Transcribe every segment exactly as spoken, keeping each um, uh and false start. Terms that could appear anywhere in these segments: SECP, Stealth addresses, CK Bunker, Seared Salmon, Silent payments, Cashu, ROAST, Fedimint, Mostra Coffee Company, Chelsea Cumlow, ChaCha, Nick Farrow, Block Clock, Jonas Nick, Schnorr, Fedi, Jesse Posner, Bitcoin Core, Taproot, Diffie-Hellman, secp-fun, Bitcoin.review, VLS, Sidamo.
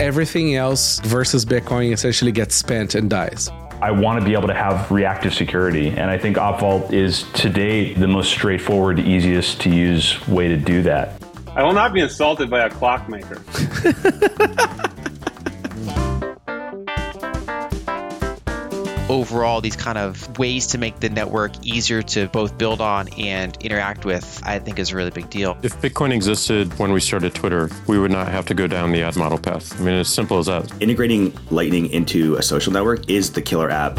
everything else versus Bitcoin essentially gets spent and dies. I want to be able to have reactive security. And I think OpVault is today the most straightforward, easiest to use way to do that. I will not be insulted by a clockmaker. Overall, these kind of ways to make the network easier to both build on and interact with, I think is a really big deal. If Bitcoin existed when we started Twitter, we would not have to go down the ad model path. I mean, as simple as that. Integrating Lightning into a social network is the killer app.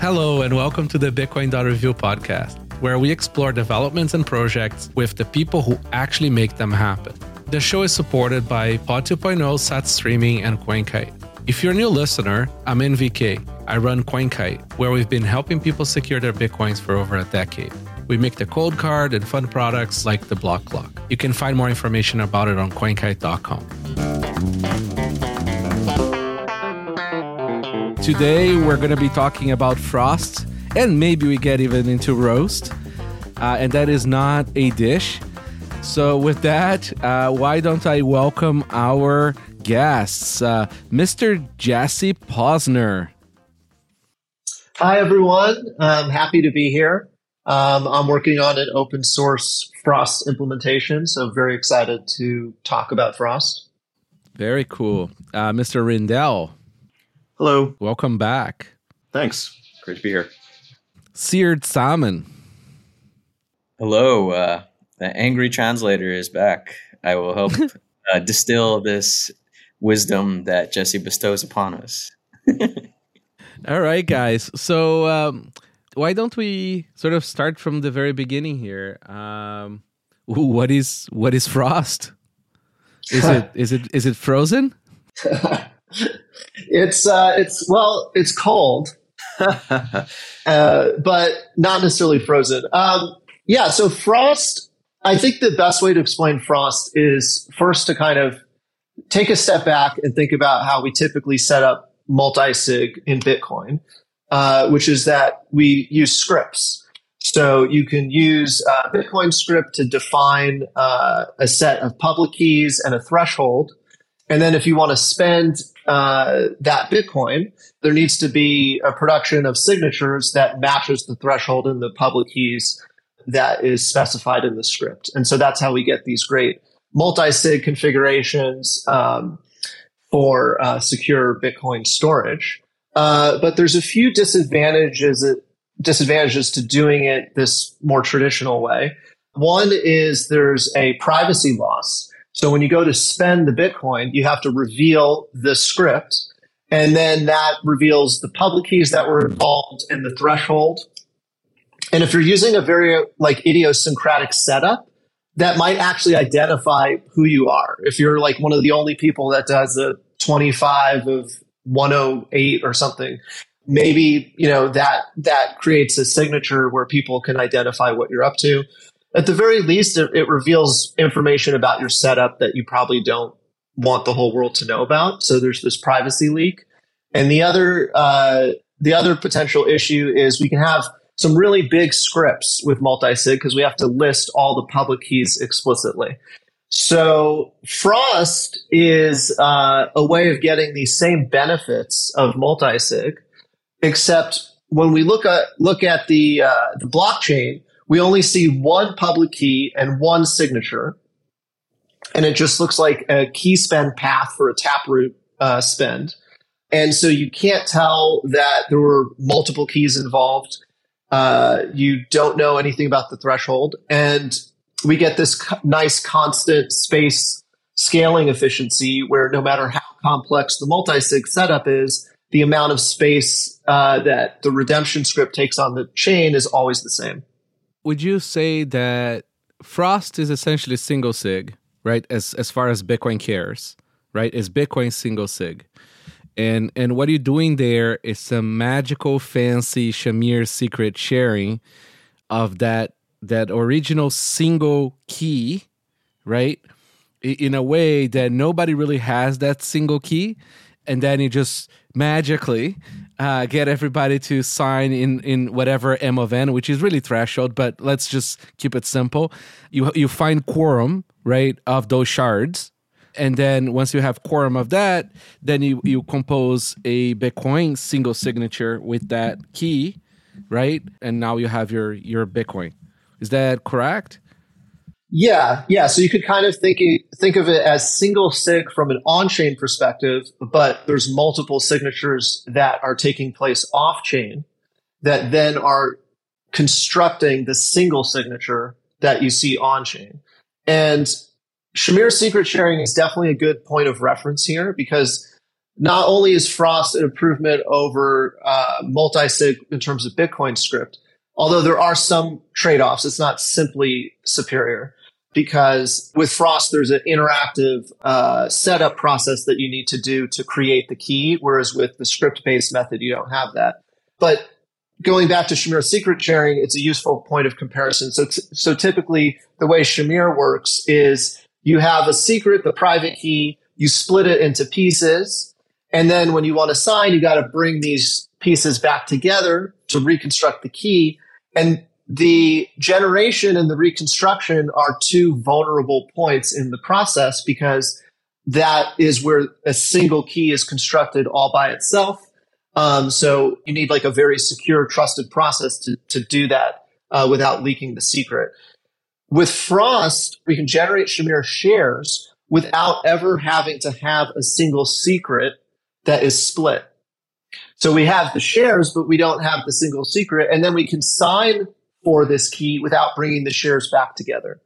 Hello, and welcome to the Bitcoin.review podcast, where we explore developments and projects with the people who actually make them happen. The show is supported by Pod two point oh, Sat Streaming, and CoinKite. If you're a new listener, I'm N V K. I run CoinKite, where we've been helping people secure their Bitcoins for over a decade. We make the Cold Card and fun products like the Block Clock. You can find more information about it on coin kite dot com. Today, we're going to be talking about Frost, and maybe we get even into Roast. Uh, and that is not a dish. So with that, uh, why don't I welcome our guests, uh, Mister Jesse Posner. Hi, everyone. I'm happy to be here. Um, I'm working on an open source Frost implementation, so very excited to talk about Frost. Very cool. Uh, Mister Rijndael. Hello. Welcome back. Thanks. Great to be here. Seared Salmon. Hello. Uh, the angry translator is back. I will help uh, distill this wisdom that Jesse bestows upon us. All right, guys. So um, why don't we sort of start from the very beginning here? Um, what is what is Frost? Is it is it is it frozen? it's uh, it's well, it's cold, uh, but not necessarily frozen. Um, yeah. So Frost. I think the best way to explain Frost is first to kind of take a step back and think about how we typically set up multi-sig in Bitcoin, uh, which is that we use scripts. So you can use a Bitcoin script to define uh, a set of public keys and a threshold. And then if you want to spend uh, that Bitcoin, there needs to be a production of signatures that matches the threshold and the public keys that is specified in the script. And so that's how we get these great multi-sig configurations um, for uh, secure Bitcoin storage. Uh, but there's a few disadvantages disadvantages to doing it this more traditional way. One is there's a privacy loss. So when you go to spend the Bitcoin, you have to reveal the script, and then that reveals the public keys that were involved and the threshold. And if you're using a very like idiosyncratic setup, that might actually identify who you are. If you're like one of the only people that does a twenty-five of one oh eight or something, maybe, you know, that, that creates a signature where people can identify what you're up to. At the very least, it, it reveals information about your setup that you probably don't want the whole world to know about. So there's this privacy leak. And the other, uh, the other potential issue is we can have some really big scripts with multi-sig because we have to list all the public keys explicitly. So Frost is uh, a way of getting the same benefits of multi-sig, except when we look at look at the uh, the blockchain, we only see one public key and one signature, and it just looks like a key spend path for a Taproot uh, spend, and so you can't tell that there were multiple keys involved. Uh, you don't know anything about the threshold, and we get this co- nice constant space scaling efficiency where no matter how complex the multi-sig setup is, the amount of space uh, that the redemption script takes on the chain is always the same. Would you say that Frost is essentially single sig, right? As as far as Bitcoin cares, right? Is Bitcoin single sig? And and what you're doing there is some magical, fancy Shamir secret sharing of that that original single key, right? In a way that nobody really has that single key. And then you just magically uh, get everybody to sign in, in whatever M of N, which is really threshold, but let's just keep it simple. You, you find quorum, right, of those shards. And then once you have quorum of that, then you, you compose a Bitcoin single signature with that key, right? And now you have your, your Bitcoin. Is that correct? Yeah, yeah. So you could kind of think think of it as single sig from an on-chain perspective, but there's multiple signatures that are taking place off-chain that then are constructing the single signature that you see on-chain. And Shamir's secret sharing is definitely a good point of reference here, because not only is Frost an improvement over uh, multi-sig in terms of Bitcoin script, although there are some trade-offs, it's not simply superior. Because with Frost, there's an interactive uh, setup process that you need to do to create the key, whereas with the script-based method, you don't have that. But going back to Shamir's secret sharing, it's a useful point of comparison. So, so typically, the way Shamir works is you have a secret, the private key, you split it into pieces, and then when you want to sign, you got to bring these pieces back together to reconstruct the key. And the generation and the reconstruction are two vulnerable points in the process, because that is where a single key is constructed all by itself. Um, so you need like a very secure, trusted process to, to do that uh, without leaking the secret. With Frost, we can generate Shamir shares without ever having to have a single secret that is split. So we have the shares, but we don't have the single secret. And then we can sign for this key without bringing the shares back together.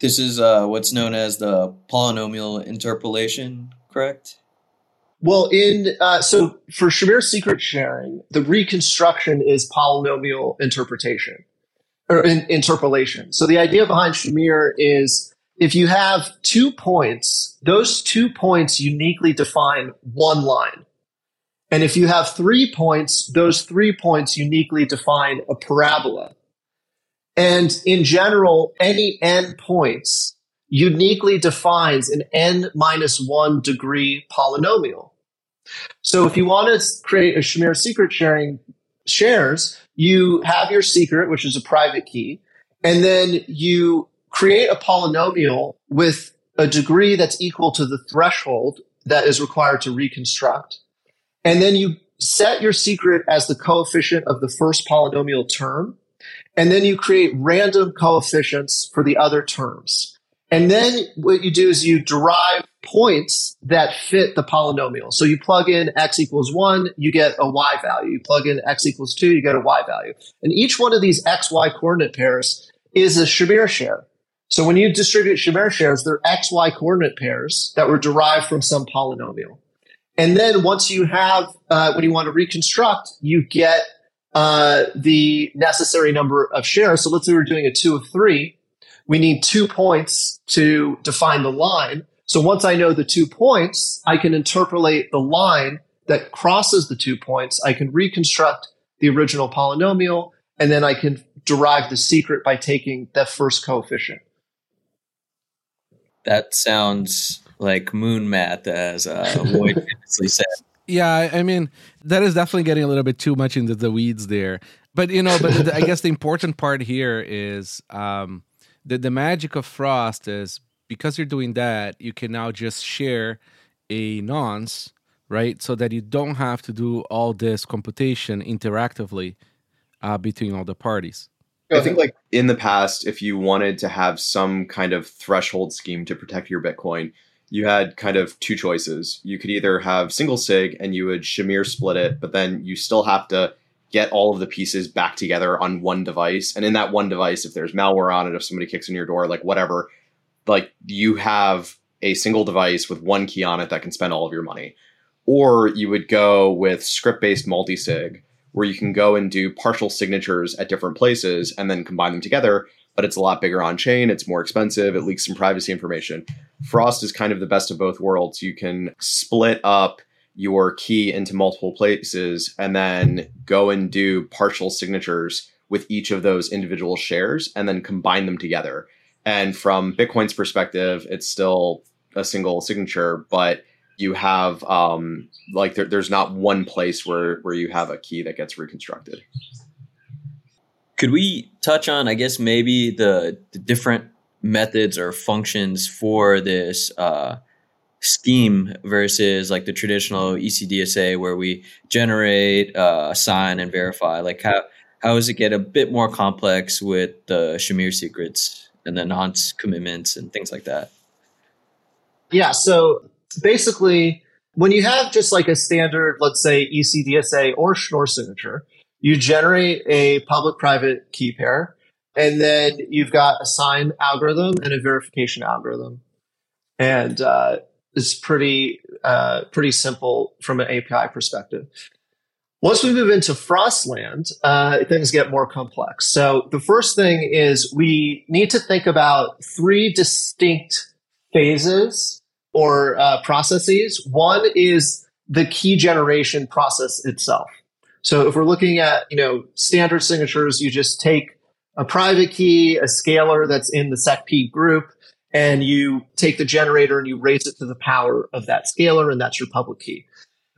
This is uh, what's known as the polynomial interpolation, correct? Well, in uh, so for Shamir's secret sharing, the reconstruction is polynomial interpretation or in, interpolation. So the idea behind Shamir is if you have two points, those two points uniquely define one line. And if you have three points, those three points uniquely define a parabola. And in general, any n points uniquely defines an n minus one degree polynomial. So if you want to create a Shamir secret sharing shares, you have your secret, which is a private key, and then you create a polynomial with a degree that's equal to the threshold that is required to reconstruct. And then you set your secret as the coefficient of the first polynomial term. And then you create random coefficients for the other terms. And then what you do is you derive points that fit the polynomial. So you plug in x equals one, you get a y value. You plug in x equals two, you get a y value. And each one of these x, y coordinate pairs is a Shamir share. So when you distribute Shamir shares, they're x, y coordinate pairs that were derived from some polynomial. And then once you have, uh, when you want to reconstruct, you get uh, the necessary number of shares. So let's say we're doing a two of three. We need two points to define the line. So once I know the two points, I can interpolate the line that crosses the two points. I can reconstruct the original polynomial, and then I can derive the secret by taking that first coefficient. That sounds like moon math, as uh, Lloyd famously said. Yeah, I mean, that is definitely getting a little bit too much into the weeds there. But, you know, but I guess the important part here is um, that the magic of Frost is because you're doing that, you can now just share a nonce, right? So that you don't have to do all this computation interactively uh, between all the parties. I think like in the past, if you wanted to have some kind of threshold scheme to protect your Bitcoin, you had kind of two choices. You could either have single sig and you would Shamir split it, but then you still have to get all of the pieces back together on one device. And in that one device, if there's malware on it, if somebody kicks in your door, like whatever, like you have a single device with one key on it that can spend all of your money. Or you would go with script-based multi-sig, where you can go and do partial signatures at different places and then combine them together. But it's a lot bigger on chain. It's more expensive. It leaks some privacy information. Frost is kind of the best of both worlds. You can split up your key into multiple places and then go and do partial signatures with each of those individual shares and then combine them together. And from Bitcoin's perspective, it's still a single signature, but you have um, like there, there's not one place where, where you have a key that gets reconstructed. Could we touch on, I guess, maybe the, the different methods or functions for this uh, scheme versus like the traditional E C D S A where we generate, uh, assign, and verify? Like how how does it get a bit more complex with the Shamir secrets and the nonce commitments and things like that? Yeah, so basically, when you have just like a standard, let's say E C D S A or Schnorr signature, you generate a public-private key pair, and then you've got a sign algorithm and a verification algorithm. And uh, it's pretty uh, pretty simple from an A P I perspective. Once we move into Frost land, uh, things get more complex. So the first thing is we need to think about three distinct phases or uh, processes. One is the key generation process itself. So if we're looking at, you know, standard signatures, you just take a private key, a scalar that's in the S E C P group, and you take the generator and you raise it to the power of that scalar, and that's your public key.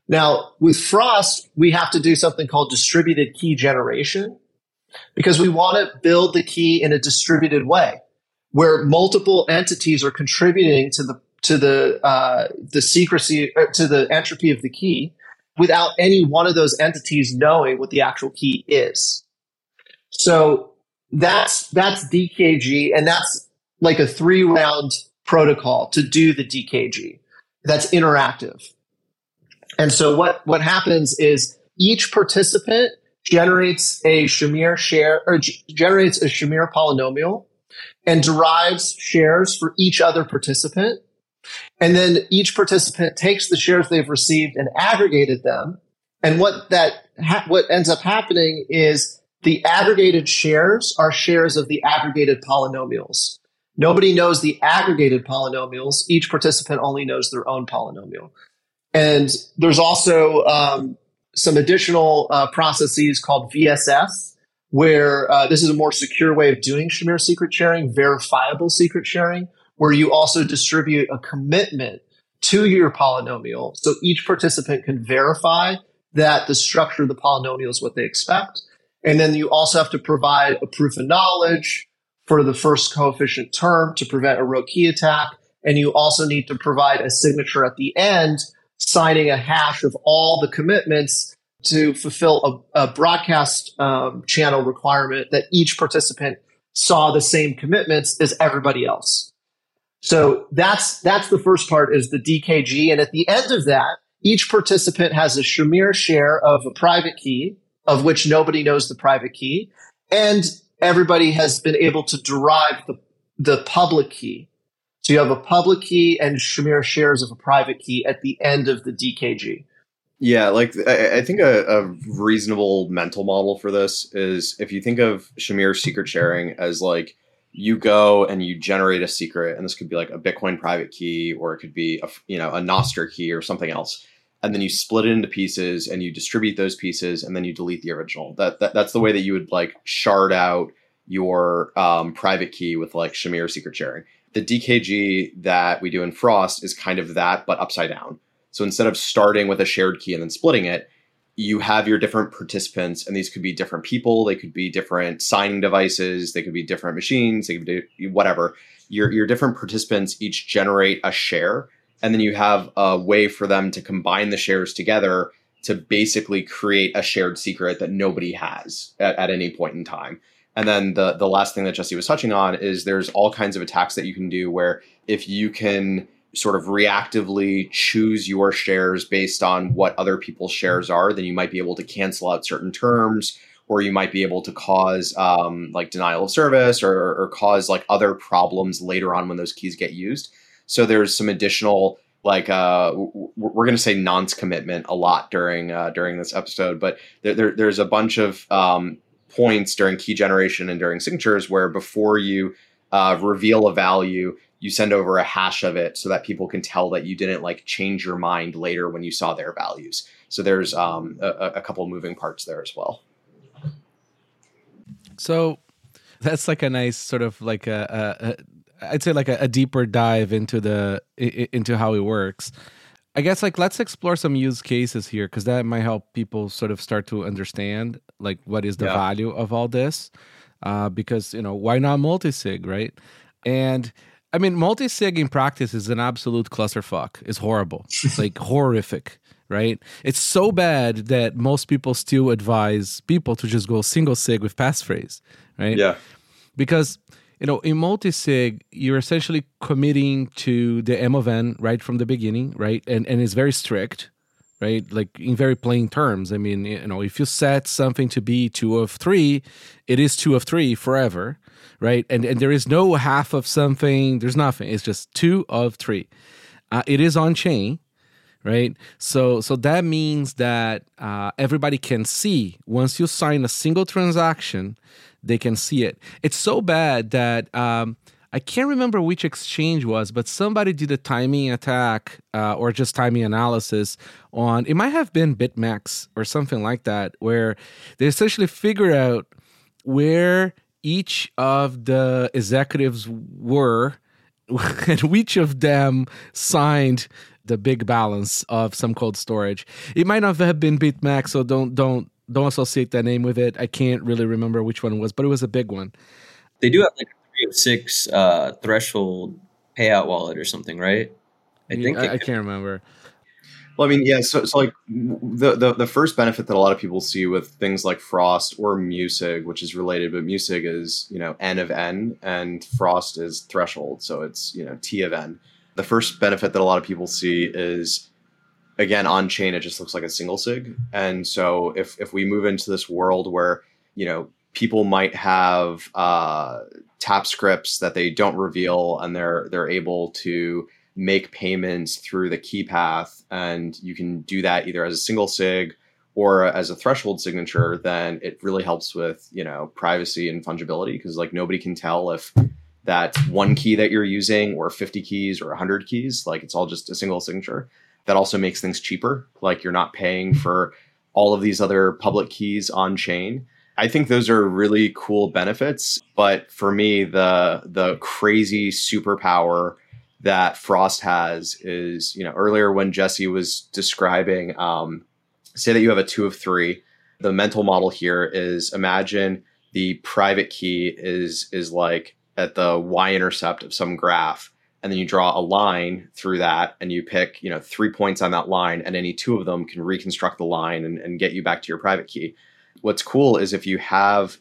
Now, with Frost, we have to do something called distributed key generation because we want to build the key in a distributed way where multiple entities are contributing to the to the uh, the secrecy to the entropy of the key without any one of those entities knowing what the actual key is. So that's that's D K G, and that's like a three-round protocol to do the D K G. That's interactive. And so what, what happens is each participant generates a Shamir share or g- generates a Shamir polynomial and derives shares for each other participant. And then each participant takes the shares they've received and aggregated them. And what that ha- what ends up happening is the aggregated shares are shares of the aggregated polynomials. Nobody knows the aggregated polynomials. Each participant only knows their own polynomial. And there's also um, some additional uh, processes called V S S, where uh, this is a more secure way of doing Shamir secret sharing, verifiable secret sharing, where you also distribute a commitment to your polynomial. So each participant can verify that the structure of the polynomial is what they expect. And then you also have to provide a proof of knowledge for the first coefficient term to prevent a row key attack. And you also need to provide a signature at the end, signing a hash of all the commitments to fulfill a, a broadcast um, channel requirement that each participant saw the same commitments as everybody else. So that's that's the first part is the D K G. And at the end of that, each participant has a Shamir share of a private key, of which nobody knows the private key. And everybody has been able to derive the, the public key. So you have a public key and Shamir shares of a private key at the end of the D K G. Yeah, like I, I think a, a reasonable mental model for this is if you think of Shamir secret sharing as like, you go and you generate a secret, and this could be like a Bitcoin private key, or it could be a, you know, a Nostr key or something else. And then you split it into pieces and you distribute those pieces, and then you delete the original. That, that that's the way that you would like shard out your um, private key with like Shamir secret sharing. The D K G that we do in Frost is kind of that, but upside down. So instead of starting with a shared key and then splitting it, you have your different participants, and these could be different people. They could be different signing devices. They could be different machines. They could be whatever. Your your different participants each generate a share, and then you have a way for them to combine the shares together to basically create a shared secret that nobody has at, at any point in time. And then the the last thing that Jesse was touching on is there's all kinds of attacks that you can do where if you can sort of reactively choose your shares based on what other people's shares are, then you might be able to cancel out certain terms, or you might be able to cause um, like denial of service or, or cause like other problems later on when those keys get used. So there's some additional like uh, w- we're going to say nonce commitment a lot during uh, during this episode, but there, there, there's a bunch of um, points during key generation and during signatures where before you uh, reveal a value, you send over a hash of it so that people can tell that you didn't like change your mind later when you saw their values. So there's um, a, a couple moving parts there as well. So that's like a nice sort of like a, a, a I'd say like a, a deeper dive into the into how it works. I guess like let's explore some use cases here because that might help people sort of start to understand like what is the yeah. value of all this uh, because you know why not multisig, right? And I mean, multi-sig in practice is an absolute clusterfuck. It's horrible. It's like horrific, right? It's so bad that most people still advise people to just go single sig with passphrase, right? Yeah. Because, you know, in multi-sig, you're essentially committing to the M of N right from the beginning, right? And and it's very strict, right? Like in very plain terms. I mean, you know, if you set something to be two of three, it is two of three forever, right? And and there is no half of something. There's nothing. It's just two of three. Uh, it is on chain, right? So so that means that uh, everybody can see once you sign a single transaction, they can see it. It's so bad that um, I can't remember which exchange was, but somebody did a timing attack uh, or just timing analysis on, it might have been BitMEX or something like that, where they essentially figured out where each of the executives were and which of them signed the big balance of some cold storage. It might not have been BitMEX, so don't don't don't associate that name with it. I can't really remember which one it was, but it was a big one. They do have like a three of six uh, threshold payout wallet or something, right? I think I, I can't remember. Well, I mean, yeah. So, so like the, the the first benefit that a lot of people see with things like Frost or Musig, which is related, but Musig is, you know, N of N, and Frost is threshold, so it's, you know, T of N. The first benefit that a lot of people see is, again, on chain, it just looks like a single sig. And so if, if we move into this world where, you know, people might have uh, tap scripts that they don't reveal, and they're they're able to make payments through the key path, and you can do that either as a single sig or as a threshold signature, then it really helps with, you know, privacy and fungibility, because like nobody can tell if that one key that you're using or fifty keys or one hundred keys, like it's all just a single signature. That also makes things cheaper. Like you're not paying for all of these other public keys on chain. I think those are really cool benefits. But for me, the the crazy superpower that Frost has is, you know, earlier when Jesse was describing, um, say that you have a two of three, the mental model here is imagine the private key is is like at the y-intercept of some graph, and then you draw a line through that, and you pick, you know, three points on that line, and any two of them can reconstruct the line and, and get you back to your private key. What's cool is if you have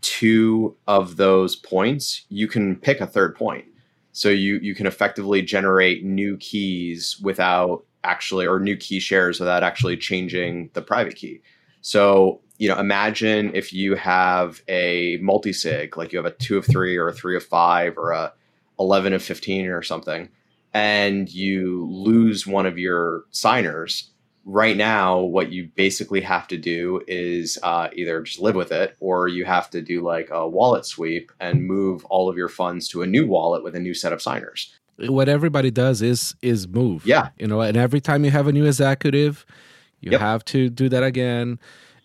two of those points, you can pick a third point. So you you can effectively generate new keys without actually, or new key shares without actually changing the private key. So, you know, imagine if you have a multi-sig, like you have a two of three or a three of five or a eleven of fifteen or something, and you lose one of your signers. Right now, what you basically have to do is uh, either just live with it, or you have to do like a wallet sweep and move all of your funds to a new wallet with a new set of signers. What everybody does is is move. Yeah. You know, and every time you have a new executive, you yep. have to do that again.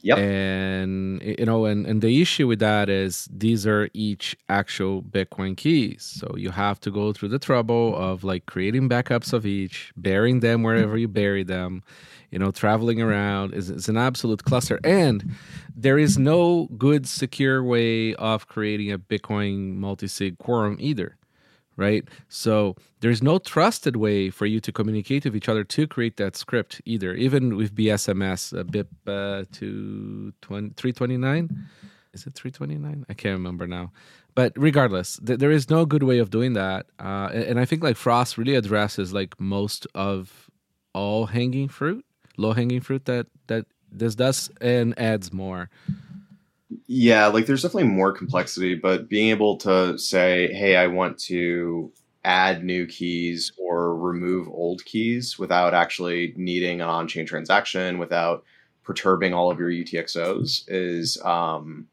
Yep. And, you know, and, and the issue with that is these are each actual Bitcoin keys. So you have to go through the trouble of like creating backups of each, burying them wherever you bury them, you know, traveling around. It's, it's an absolute cluster. And there is no good secure way of creating a Bitcoin multi-sig quorum either, right? So there's no trusted way for you to communicate with each other to create that script either, even with B S M S, uh, B I P uh, three twenty-nine. Is it three twenty-nine? I can't remember now. But regardless, th- there is no good way of doing that. Uh, and, and I think like Frost really addresses like most of all hanging fruit, low-hanging fruit that, that this does and adds more. Yeah, like there's definitely more complexity, but being able to say, hey, I want to add new keys or remove old keys without actually needing an on-chain transaction, without perturbing all of your U T X Os is um,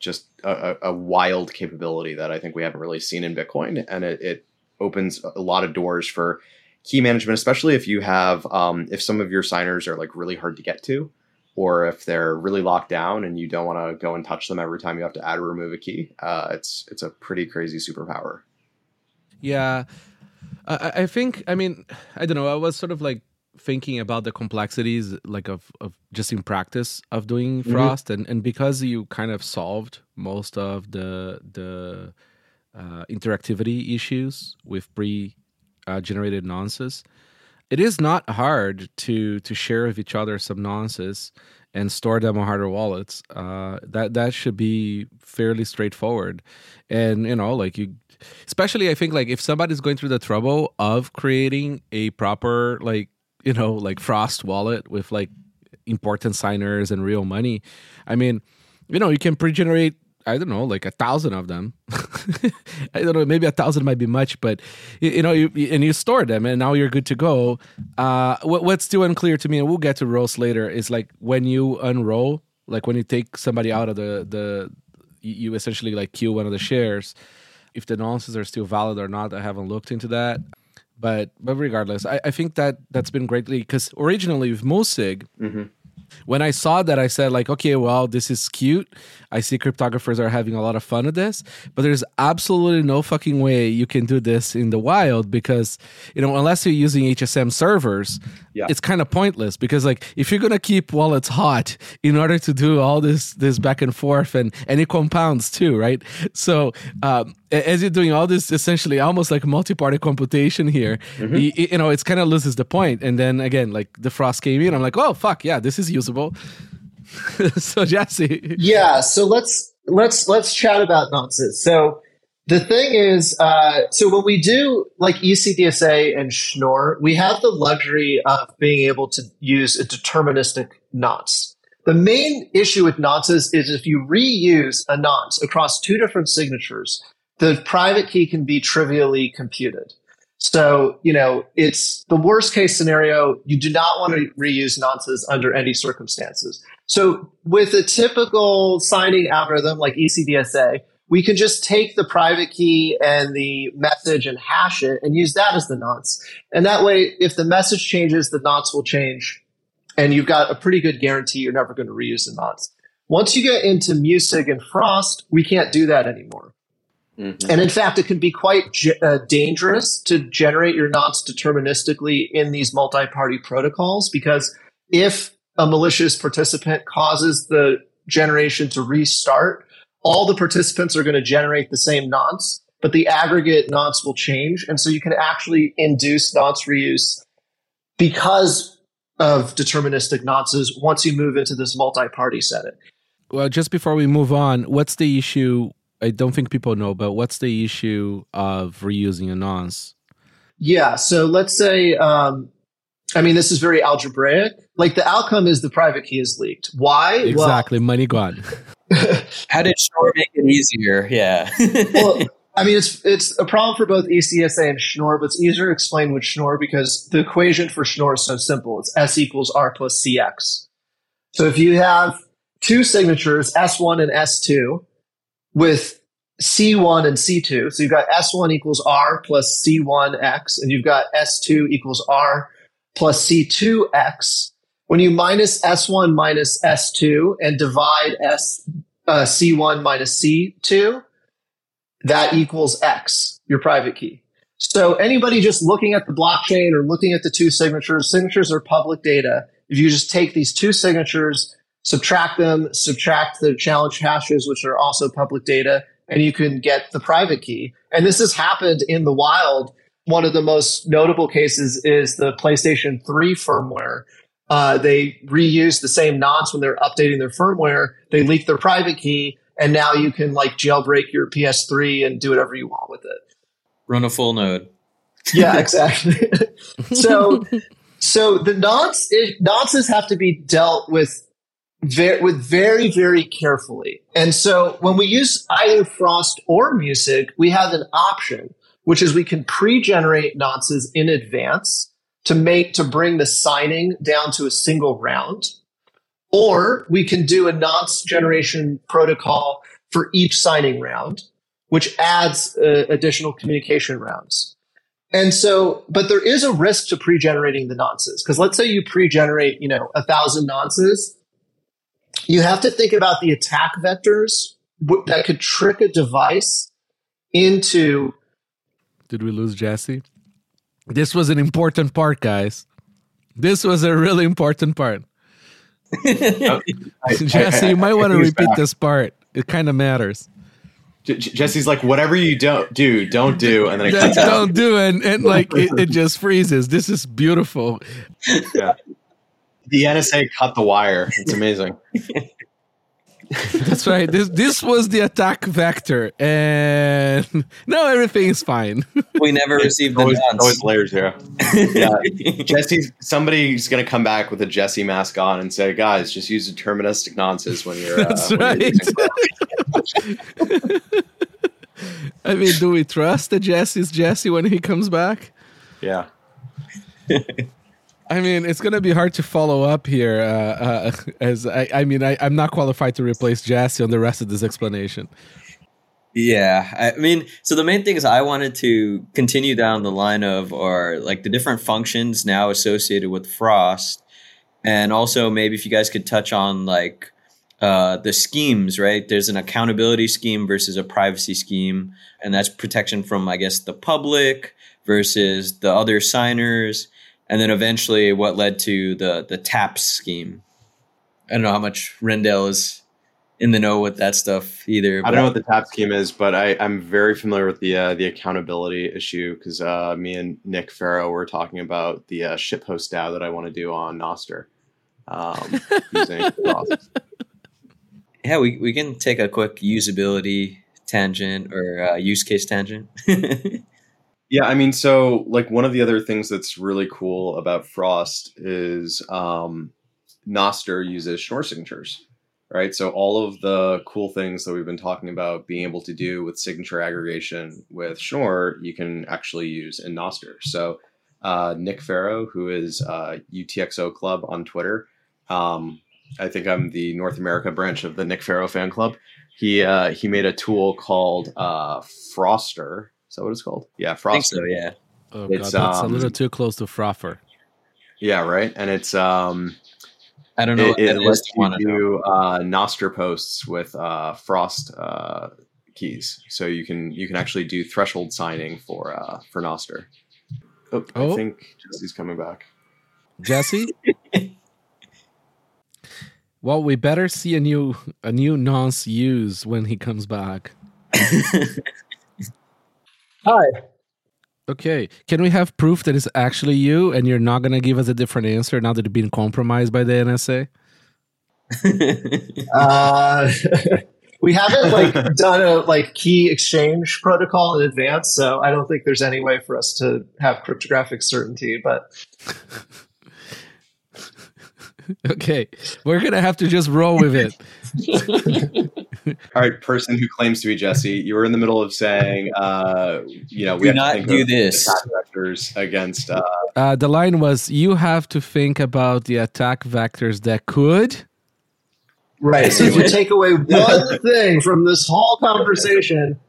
just a, a wild capability that I think we haven't really seen in Bitcoin. And it, it opens a lot of doors for key management, especially if you have, um, if some of your signers are like really hard to get to, or if they're really locked down and you don't want to go and touch them every time you have to add or remove a key. Uh, it's it's a pretty crazy superpower. Yeah, I, I think, I mean, I don't know. I was sort of like thinking about the complexities like of, of just in practice of doing Frost. Mm-hmm. And, and because you kind of solved most of the the uh, interactivity issues with pre-generated uh, nonces. It is not hard to to share with each other some nonces and store them on harder wallets. Uh, that that should be fairly straightforward. And, you know, like you, especially I think like if somebody's going through the trouble of creating a proper, like, you know, like Frost wallet with like important signers and real money. I mean, you know, you can pre-generate, I don't know, like a thousand of them. I don't know, maybe a thousand might be much, but you, you know, you, and you store them and now you're good to go. Uh, what, what's still unclear to me, and we'll get to roast later, is like when you unroll, like when you take somebody out of the, the you essentially like kill one of the shares, if the nonces are still valid or not. I haven't looked into that. But but regardless, I, I think that that's been greatly, because originally with Musig, mm-hmm. when I saw that, I said, like, okay, well, this is cute. I see cryptographers are having a lot of fun with this, but there's absolutely no fucking way you can do this in the wild because, you know, unless you're using H S M servers, yeah. it's kind of pointless because, like, if you're going to keep wallets hot in order to do all this this back and forth, and, and it compounds too, right? So um, as you're doing all this, essentially almost like multi-party computation here, mm-hmm. you, you know, it's kind of loses the point. And then, again, like, the Frost came in. I'm like, oh, fuck, yeah, this is usable. So Jesse, yeah. So let's let's let's chat about nonces. So the thing is, uh, so when we do like E C D S A and Schnorr, we have the luxury of being able to use a deterministic nonce. The main issue with nonces is if you reuse a nonce across two different signatures, the private key can be trivially computed. So, you know, it's the worst case scenario. You do not want to reuse nonces under any circumstances. So with a typical signing algorithm like E C D S A, we can just take the private key and the message and hash it and use that as the nonce. And that way, if the message changes, the nonce will change. And you've got a pretty good guarantee you're never going to reuse the nonce. Once you get into Musig and Frost, we can't do that anymore. Mm-hmm. And in fact, it can be quite ge- uh, dangerous to generate your nonce deterministically in these multi-party protocols, because if a malicious participant causes the generation to restart, all the participants are going to generate the same nonce, but the aggregate nonce will change. And so you can actually induce nonce reuse because of deterministic nonces once you move into this multi-party setting. Well, just before we move on, what's the issue? I don't think people know, but what's the issue of reusing a nonce? Yeah, so let's say, um, I mean, this is very algebraic. Like the outcome is the private key is leaked. Why? Exactly, well, money gone. How did Schnorr make it easier? Yeah. Well, I mean, it's it's a problem for both E C S A and Schnorr, but it's easier to explain with Schnorr because the equation for Schnorr is so simple. It's S equals R plus C X. So if you have two signatures, S one and S two, with C one and C two. So you've got S one equals R plus C one X, and you've got S two equals R plus C two X. When you minus S one minus S two and divide S, uh, C one minus C two, that equals X, your private key. So anybody just looking at the blockchain or looking at the two signatures, signatures are public data. If you just take these two signatures, subtract them, subtract the challenge hashes, which are also public data, and you can get the private key. And this has happened in the wild. One of the most notable cases is the PlayStation three firmware. Uh, they reuse the same nonce when they're updating their firmware. They leak their private key, and now you can like jailbreak your P S three and do whatever you want with it. Run a full node. Yeah, exactly. so, so the nonce is, nonces have to be dealt with Very, with very, very carefully. And so when we use either Frost or Musig, we have an option, which is we can pre-generate nonces in advance to make to bring the signing down to a single round. Or we can do a nonce generation protocol for each signing round, which adds uh, additional communication rounds. And so, but there is a risk to pre-generating the nonces, because let's say you pre-generate, you know, a thousand nonces. You have to think about the attack vectors w- that could trick a device into... Did we lose Jesse? This was an important part, guys. This was a really important part. Jesse, you might want to repeat back. This part. It kind of matters. J- Jesse's like, whatever you don't do, don't do, and then it cuts out. Don't do it, and, and like it, it just freezes. This is beautiful. Yeah, the N S A cut the wire. It's amazing. That's right. This this was the attack vector, and now everything is fine. We never received the always, always layers here. Yeah, Jesse's somebody's gonna come back with a Jesse mask on and say, "Guys, just use deterministic nonsense when you're." Uh, That's when right. You're using- I mean, do we trust the Jesse's Jesse when he comes back? Yeah. I mean, it's going to be hard to follow up here, uh, uh, as I, I mean, I, I'm not qualified to replace Jesse on the rest of this explanation. Yeah, I mean, so the main thing is I wanted to continue down the line of, or like the different functions now associated with Frost, and also maybe if you guys could touch on like uh, the schemes, right? There's an accountability scheme versus a privacy scheme, and that's protection from, I guess, the public versus the other signers. And then eventually what led to the, the TAPS scheme. I don't know how much Rijndael is in the know with that stuff either. I don't know what the TAPS scheme is, but I, I'm very familiar with the uh, the accountability issue because uh, me and Nick Farrow were talking about the uh, shitpost DAO that I want to do on Nostr. Um, using yeah, we, we can take a quick usability tangent or uh, use case tangent. Yeah, I mean, so like one of the other things that's really cool about Frost is um, Nostr uses Schnorr signatures, right? So all of the cool things that we've been talking about being able to do with signature aggregation with Schnorr, you can actually use in Nostr. So uh, Nick Farrow, who is uh, U T X O Club on Twitter, um, I think I'm the North America branch of the Nick Farrow fan club. He uh, he made a tool called uh, Froster. Is that what it's called? Yeah, Frost. So, yeah. Oh, it's, God, that's um, a little too close to Froffer. Yeah, right. And it's um, I don't know. It, it lets you do uh, Nostr posts with uh, Frost uh, keys, so you can you can actually do threshold signing for uh, for Nostr. Oh, oh, I think Jesse's coming back. Jesse. Well, we better see a new a new nonce use when he comes back. Hi. Okay. Can we have proof that it's actually you and you're not going to give us a different answer now that you've been compromised by the N S A? uh, we haven't like done a like key exchange protocol in advance, so I don't think there's any way for us to have cryptographic certainty, but... Okay, we're going to have to just roll with it. All right, person who claims to be Jesse, you were in the middle of saying, uh, you know, we do have not to think do of this. Attack vectors against... Uh, uh, the line was, you have to think about the attack vectors that could... Right, so if you take away one thing from this whole conversation,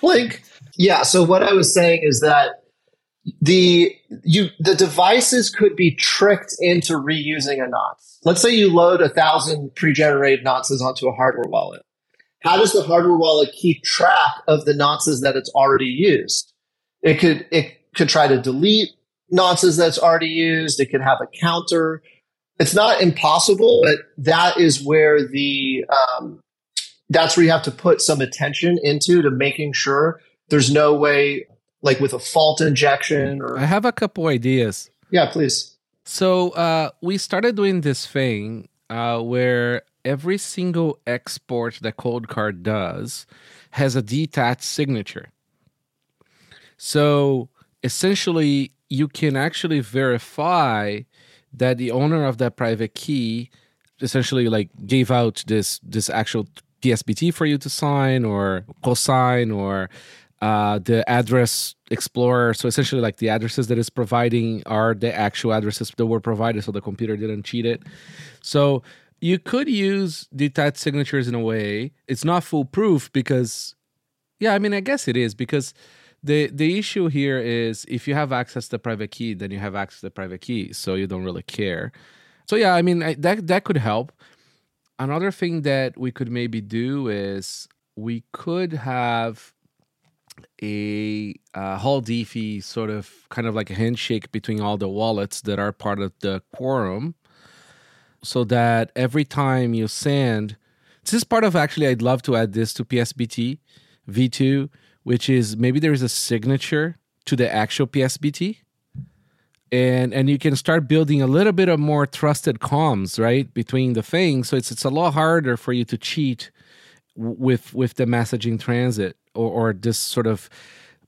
blink. Yeah, so what I was saying is that The you the devices could be tricked into reusing a nonce. Let's say you load a thousand pre-generated nonces onto a hardware wallet. How does the hardware wallet keep track of the nonces that it's already used? It could it could try to delete nonces that's already used. It could have a counter. It's not impossible, but that is where the um, that's where you have to put some attention into to making sure there's no way. Like with a fault injection? Or I have a couple ideas. Yeah, please. So uh, we started doing this thing uh, where every single export that Cold Card does has a detached signature. So essentially, you can actually verify that the owner of that private key essentially like gave out this, this actual P S B T for you to sign or cosign or... Uh, the address explorer, so essentially like the addresses that it's providing are the actual addresses that were provided so the computer didn't cheat it. So you could use detached signatures in a way. It's not foolproof because, yeah, I mean, I guess it is because the, the issue here is if you have access to the private key, then you have access to the private key, so you don't really care. So yeah, I mean, I, that that could help. Another thing that we could maybe do is we could have... a uh, whole D F I sort of kind of like a handshake between all the wallets that are part of the quorum so that every time you send, this is part of actually, I'd love to add this to P S B T V two, which is maybe there is a signature to the actual P S B T. And and you can start building a little bit of more trusted comms, right, between the things. So it's it's a lot harder for you to cheat with with the messaging transit or, or this sort of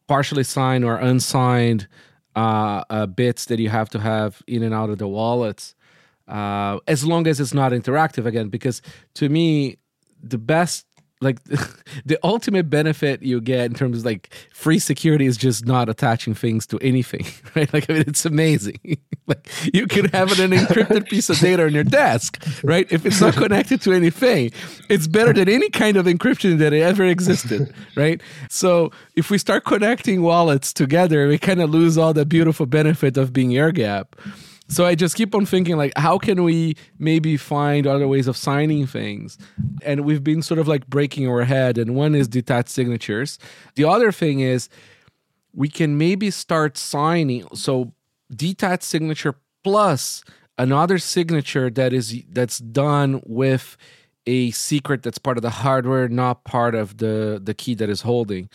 partially signed or unsigned uh, uh, bits that you have to have in and out of the wallets, uh, as long as it's not interactive, again. Because to me, the best, like, the ultimate benefit you get in terms of, like, free security is just not attaching things to anything, right? Like, I mean, it's amazing. Like, you can have an encrypted piece of data on your desk, right? If it's not connected to anything, it's better than any kind of encryption that ever existed, right? So if we start connecting wallets together, we kind of lose all the beautiful benefit of being air gap. So I just keep on thinking, like, how can we maybe find other ways of signing things? And we've been sort of like breaking our head. And one is detached signatures. The other thing is we can maybe start signing. So detached signature plus another signature that is that's done with a secret that's part of the hardware, not part of the, the key that is holding.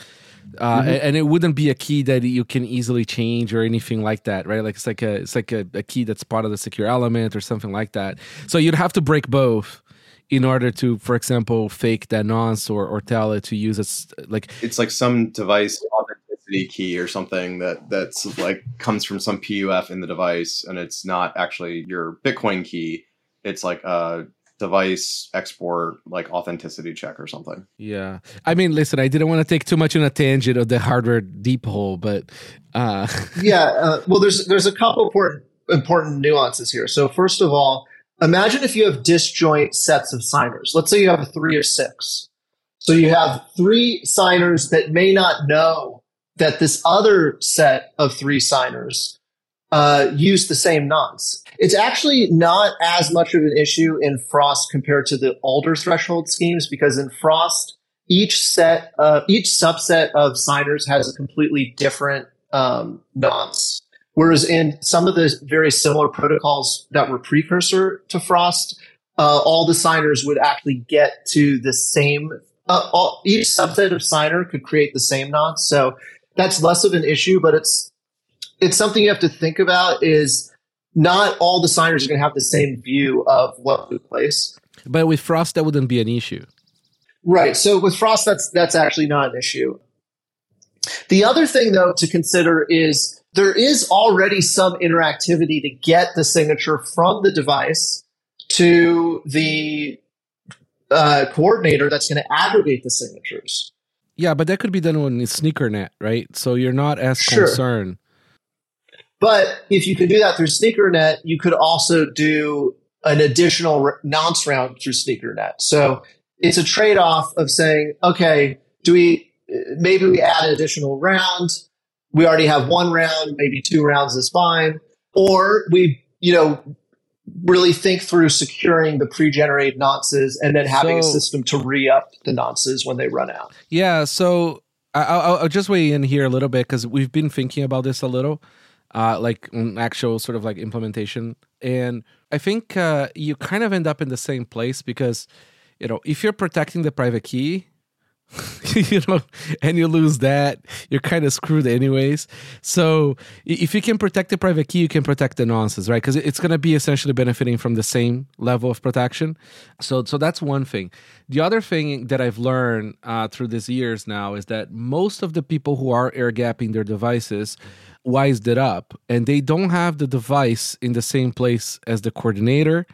Uh, mm-hmm. And it wouldn't be a key that you can easily change or anything like that, right? Like it's like a it's like a, a key that's part of the secure element or something like that. So you'd have to break both in order to, for example, fake that nonce or, or tell it to use it's like it's like some device authenticity key or something that that's like comes from some P U F in the device, and it's not actually your Bitcoin key. It's like a device export, like authenticity check or something. Yeah, I mean, listen, I didn't want to take too much on a tangent of the hardware deep hole, but uh. yeah. Uh, well, there's there's a couple important important nuances here. So first of all, imagine if you have disjoint sets of signers. Let's say you have three or six. So you have three signers that may not know that this other set of three signers uh, use the same nonce. It's actually not as much of an issue in Frost compared to the older threshold schemes, because in Frost, each set, uh, each subset of signers has a completely different um, nonce. Whereas in some of the very similar protocols that were precursor to Frost, uh, all the signers would actually get to the same. Uh, all, each subset of signer could create the same nonce, so that's less of an issue. But it's it's something you have to think about is. Not all the signers are going to have the same view of what took place. But with Frost, that wouldn't be an issue. Right. So with Frost, that's that's actually not an issue. The other thing, though, to consider is there is already some interactivity to get the signature from the device to the uh, coordinator that's going to aggregate the signatures. Yeah, but that could be done on SneakerNet, right? So you're not as sure. concerned. But if you could do that through SneakerNet, you could also do an additional nonce round through SneakerNet. So it's a trade-off of saying, okay, do we maybe we add an additional round? We already have one round, maybe two rounds is fine, or we, you know, really think through securing the pre-generated nonces and then having so, a system to re-up the nonces when they run out. Yeah. So I'll, I'll just weigh in here a little bit because we've been thinking about this a little. Uh, like an actual sort of like implementation. And I think uh, you kind of end up in the same place because, you know, if you're protecting the private key, you know, and you lose that, you're kind of screwed anyways. So if you can protect the private key, you can protect the nonces, right? Because it's going to be essentially benefiting from the same level of protection. So, so that's one thing. The other thing that I've learned uh, through these years now is that most of the people who are air gapping their devices wised it up, and they don't have the device in the same place as the coordinator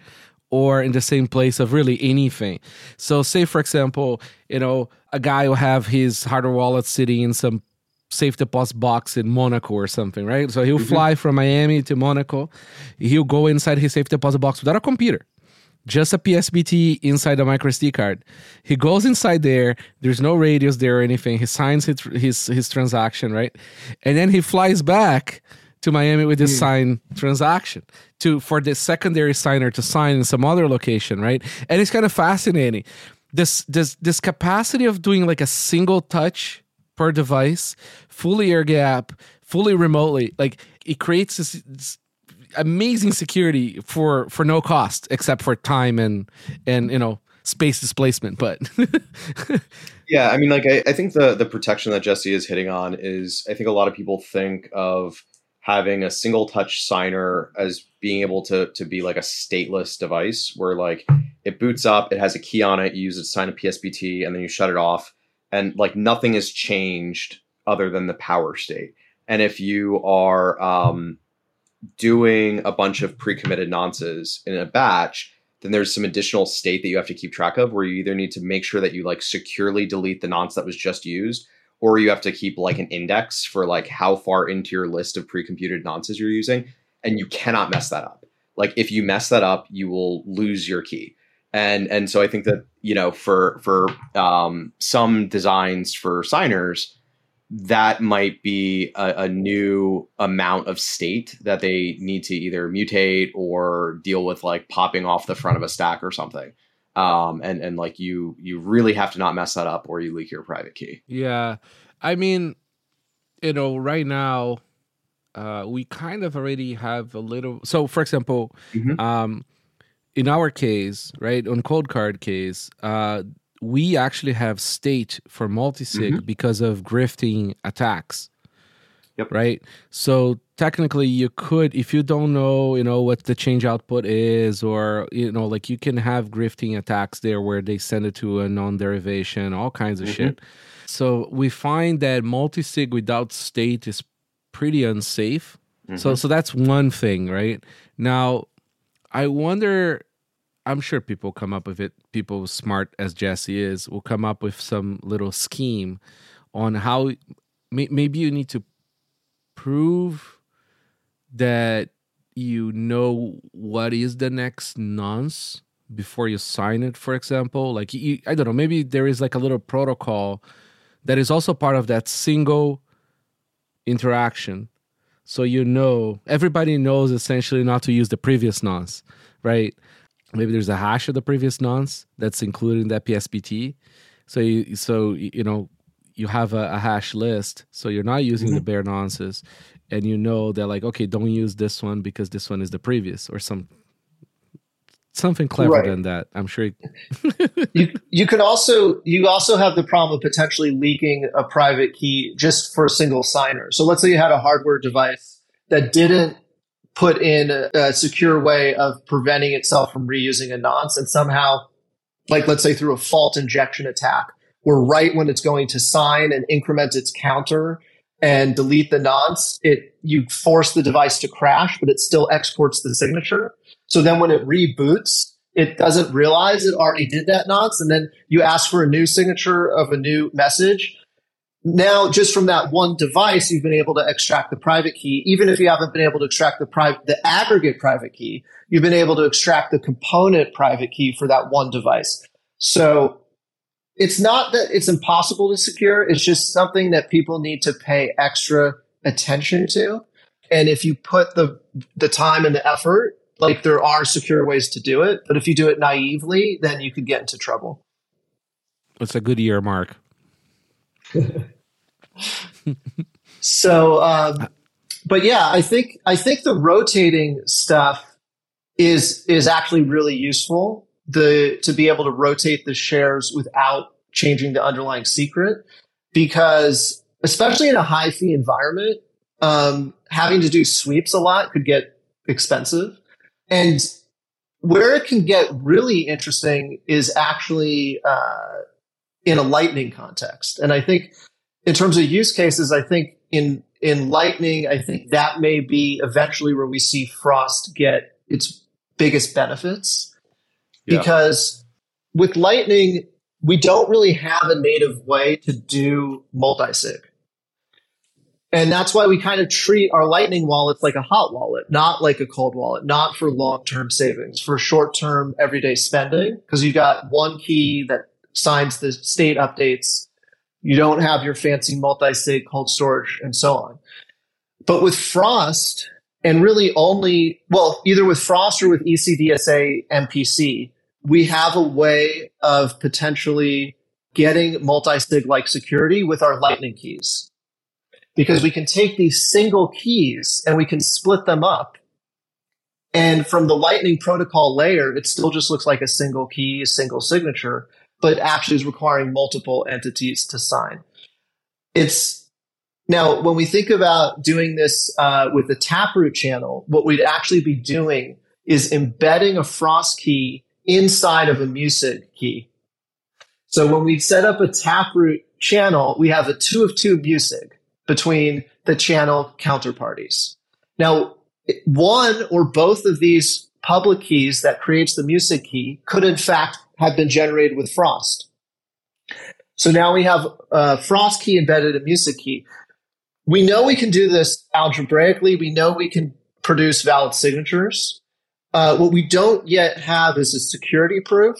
or in the same place of really anything. So say, for example, you know, a guy will have his hardware wallet sitting in some safe deposit box in Monaco or something, right? So he'll mm-hmm. fly from Miami to Monaco. He'll go inside his safe deposit box without a computer. Just a P S B T inside a micro S D card. He goes inside there. There's no radios there or anything. He signs his his, his transaction, right? And then he flies back to Miami with his mm. signed transaction to for the secondary signer to sign in some other location, right? And it's kind of fascinating. This this this capacity of doing like a single touch per device, fully air gap, fully remotely, like it creates this. this amazing security for, for no cost except for time and and you know space displacement, but yeah, I mean, like, I, I think the, the protection that Jesse is hitting on is, I think a lot of people think of having a single touch signer as being able to, to be like a stateless device where like it boots up, it has a key on it, you use it to sign a P S B T, and then you shut it off, and like nothing is changed other than the power state. And if you are um, doing a bunch of pre-committed nonces in a batch, then there's some additional state that you have to keep track of, where you either need to make sure that you like securely delete the nonce that was just used, or you have to keep like an index for like how far into your list of pre-computed nonces you're using. And you cannot mess that up. Like if you mess that up, you will lose your key. And and so I think that, you know, for for um, some designs for signers, that might be a, a new amount of state that they need to either mutate or deal with, like popping off the front of a stack or something. Um, and, and like you, you really have to not mess that up or you leak your private key. Yeah. I mean, you know, right now, uh, we kind of already have a little, so for example, mm-hmm. um, in our case, right, on Cold Card case, uh, we actually have state for multisig mm-hmm. because of grifting attacks, yep. right? So technically you could, if you don't know, you know, what the change output is, or, you know, like you can have grifting attacks there where they send it to a non-derivation, all kinds of mm-hmm. shit. So we find that multisig without state is pretty unsafe. Mm-hmm. So, so that's one thing, right? Now, I wonder... I'm sure people come up with it. People smart as Jesse is will come up with some little scheme on how may, maybe you need to prove that you know what is the next nonce before you sign it, for example. Like, you, I don't know, maybe there is like a little protocol that is also part of that single interaction. So you know, everybody knows essentially not to use the previous nonce, right? Maybe there's a hash of the previous nonce that's included in that P S B T. So, you, so you know, you have a, a hash list. So you're not using mm-hmm. the bare nonces. And you know they're like, okay, don't use this one because this one is the previous, or some something clever right. than that. I'm sure. It- you you could also, you also have the problem of potentially leaking a private key just for a single signer. So let's say you had a hardware device that didn't put in a, a secure way of preventing itself from reusing a nonce. And somehow, like, let's say through a fault injection attack, we're right when it's going to sign and increment its counter and delete the nonce, it, you force the device to crash, but it still exports the signature. So then when it reboots, it doesn't realize it already did that nonce. And then you ask for a new signature of a new message. Now, just from that one device, you've been able to extract the private key. Even if you haven't been able to extract the private, the aggregate private key, you've been able to extract the component private key for that one device. So it's not that it's impossible to secure. It's just something that people need to pay extra attention to. And if you put the, the time and the effort, like, there are secure ways to do it. But if you do it naively, then you could get into trouble. That's a good year, Mark. So, um, but yeah, I think I think the rotating stuff is is actually really useful. The to be able to rotate the shares without changing the underlying secret, because especially in a high fee environment, um, having to do sweeps a lot could get expensive. And where it can get really interesting is actually uh, in a Lightning context. And I think in terms of use cases, I think in in Lightning, I think that may be eventually where we see Frost get its biggest benefits. Yeah. Because with Lightning, we don't really have a native way to do multisig. And that's why we kind of treat our Lightning wallets like a hot wallet, not like a cold wallet, not for long-term savings, for short-term everyday spending, because you've got one key that signs the state updates. You don't have your fancy multi-sig cold storage and so on. But with Frost, and really only, well, either with Frost or with E C D S A M P C, we have a way of potentially getting multi-sig-like security with our Lightning keys. Because we can take these single keys and we can split them up And from the Lightning protocol layer, it still just looks like a single key, a single signature, but actually is requiring multiple entities to sign. It's now, when we think about doing this uh, with the Taproot channel, what we'd actually be doing is embedding a Frost key inside of a Musig key. So when we set up a Taproot channel, we have a two of two Musig between the channel counterparties. Now, one or both of these public keys that creates the Musig key could, in fact, have been generated with Frost. So now we have a Frost key embedded in Musig key. We know we can do this algebraically. We know we can produce valid signatures. Uh, what we don't yet have is a security proof.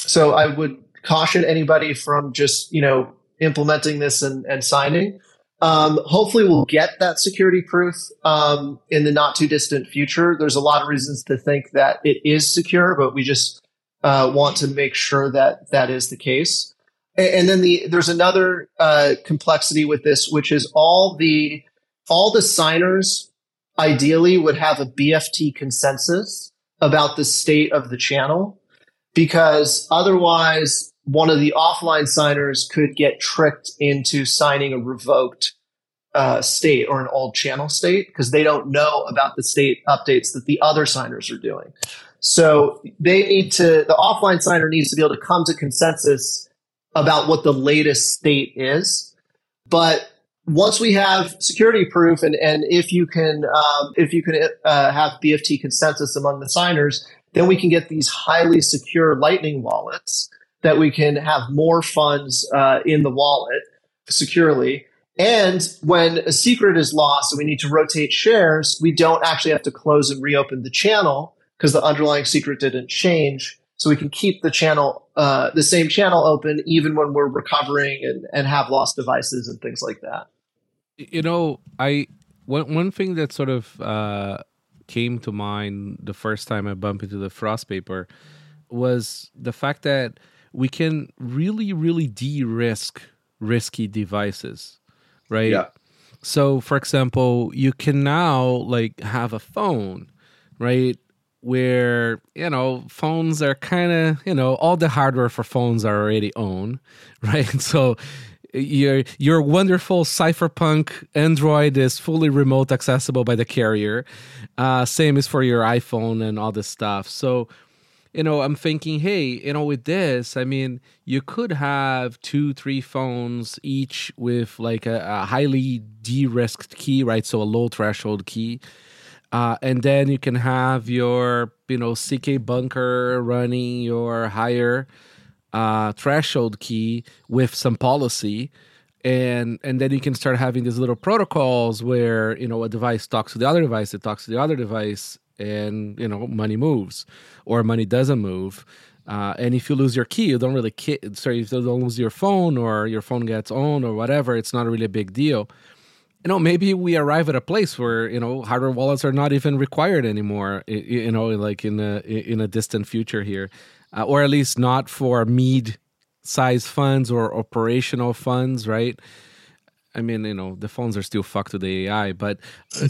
So I would caution anybody from just, you know, implementing this and, and signing. Um, hopefully we'll get that security proof um, in the not too distant future. There's a lot of reasons to think that it is secure, but we just uh, want to make sure that that is the case. And then the, there's another uh, complexity with this, which is all the all the signers ideally would have a B F T consensus about the state of the channel, because otherwise one of the offline signers could get tricked into signing a revoked uh, state or an old channel state because they don't know about the state updates that the other signers are doing. So they need to the offline signer needs to be able to come to consensus about what the latest state is. But once we have security proof, and, and if you can um, if you can uh, have B F T consensus among the signers, then we can get these highly secure Lightning wallets that we can have more funds uh, in the wallet securely. And when a secret is lost and we need to rotate shares, we don't actually have to close and reopen the channel because the underlying secret didn't change. So we can keep the channel, uh, the same channel open, even when we're recovering and, and have lost devices and things like that. You know, I one one thing that sort of uh, came to mind the first time I bumped into the Frost paper was the fact that we can really, really de-risk risky devices, right? Yeah. So, for example, you can now like have a phone, right? Where, you know, phones are kind of, you know, all the hardware for phones are already owned, right? So your your wonderful cypherpunk Android is fully remote accessible by the carrier. Uh, same is for your iPhone and all this stuff. So, you know, I'm thinking, hey, you know, with this, I mean, you could have two, three phones each with like a, a highly de-risked key, right? So a low threshold key. Uh, and then you can have your, you know, C K Bunker running your higher uh, threshold key with some policy. And and then you can start having these little protocols where, you know, a device talks to the other device, it talks to the other device, and, you know, money moves or money doesn't move. Uh, and if you lose your key, you don't really care. Sorry, if you don't lose your phone or your phone gets on or whatever, it's not really a big deal. You know, maybe we arrive at a place where, you know, hardware wallets are not even required anymore, you know, like in a, in a distant future here, uh, or at least not for mid-sized funds or operational funds, right? I mean, you know, the phones are still fucked with the A I, but,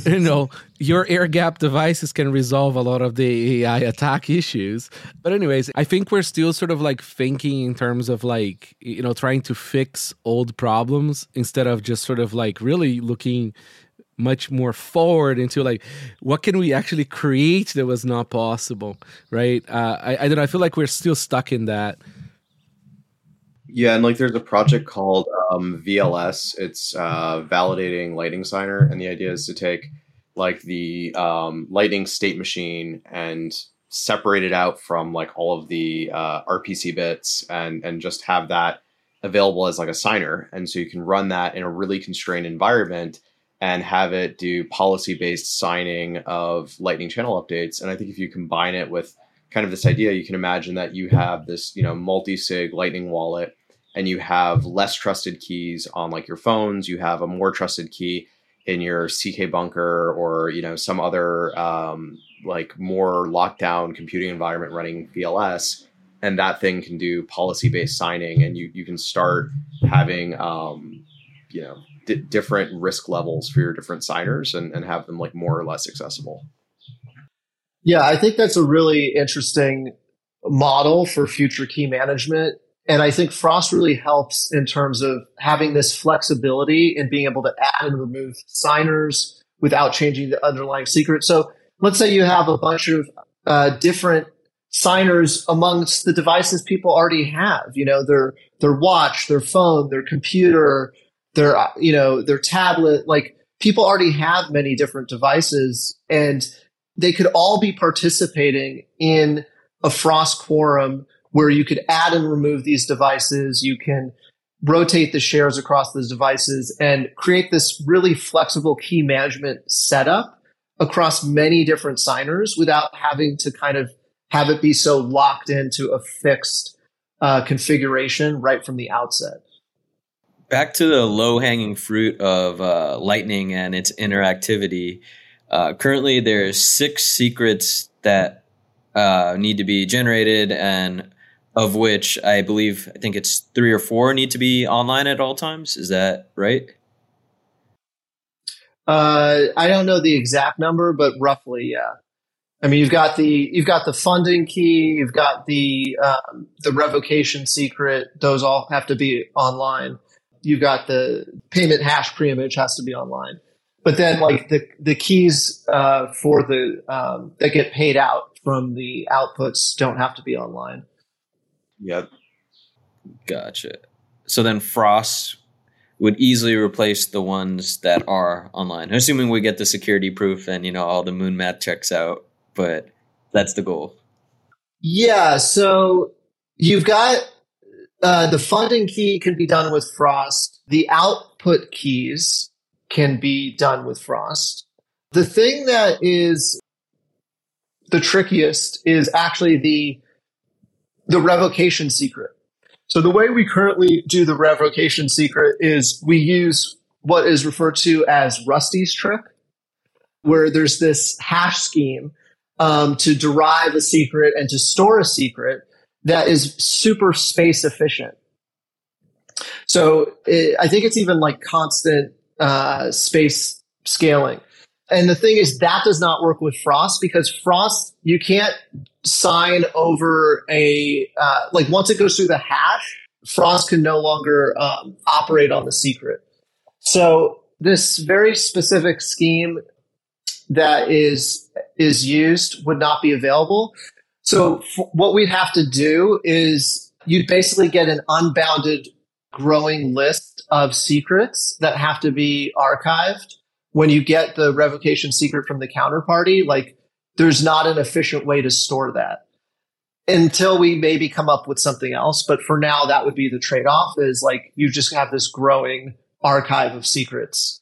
you know, your air-gap devices can resolve a lot of the A I attack issues. But anyways, I think we're still sort of like thinking in terms of like, you know, trying to fix old problems instead of just sort of like really looking much more forward into like, what can we actually create that was not possible, right? Uh, I, I don't know. I feel like we're still stuck in that. Yeah, and like there's a project called um, V L S. It's uh, validating Lightning signer, and the idea is to take like the um, Lightning state machine and separate it out from like all of the uh, R P C bits, and and just have that available as like a signer, and so you can run that in a really constrained environment and have it do policy-based signing of Lightning channel updates. And I think if you combine it with kind of this idea, you can imagine that you have this, you know, multi-sig Lightning wallet, and you have less trusted keys on like your phones. You have a more trusted key in your C K Bunker or, you know, some other um, like more locked down computing environment running V L S. And that thing can do policy-based signing, and you you can start having, um, you know, d- different risk levels for your different signers and, and have them like more or less accessible. Yeah, I think that's a really interesting model for future key management. And I think Frost really helps in terms of having this flexibility and being able to add and remove signers without changing the underlying secret. So let's say you have a bunch of uh, different signers amongst the devices people already have, you know, their their watch, their phone, their computer, their, you know, their tablet. Like, people already have many different devices, and they could all be participating in a Frost quorum where you could add and remove these devices, you can rotate the shares across those devices, and create this really flexible key management setup across many different signers without having to kind of have it be so locked into a fixed uh, configuration right from the outset. Back to the low-hanging fruit of uh, Lightning and its interactivity. Uh, currently, there are six secrets that uh, need to be generated, and of which I believe, I think it's three or four need to be online at all times. Is that right? Uh, I don't know the exact number, but roughly, yeah. I mean, you've got the you've got the funding key, you've got the um, the revocation secret. Those all have to be online. You've got the payment hash preimage has to be online. But then, like, the the keys uh, for the um, that get paid out from the outputs don't have to be online. Yep. Gotcha. So then Frost would easily replace the ones that are online, assuming we get the security proof and, you know, all the moon math checks out, but that's the goal. Yeah. So you've got uh, the funding key can be done with Frost. The output keys can be done with Frost. The thing that is the trickiest is actually the the revocation secret. So the way we currently do the revocation secret is we use what is referred to as Rusty's trick, where there's this hash scheme um, to derive a secret and to store a secret that is super space efficient. So it, I think it's even like constant uh, space scaling. And the thing is, that does not work with Frost, because Frost, you can't sign over a, uh, like once it goes through the hash, Frost can no longer um, operate on the secret. So this very specific scheme that is is used would not be available. So f- what we'd have to do is you'd basically get an unbounded growing list of secrets that have to be archived. When you get the revocation secret from the counterparty, like, there's not an efficient way to store that until we maybe come up with something else. But for now, that would be the trade-off, is like, you just have this growing archive of secrets.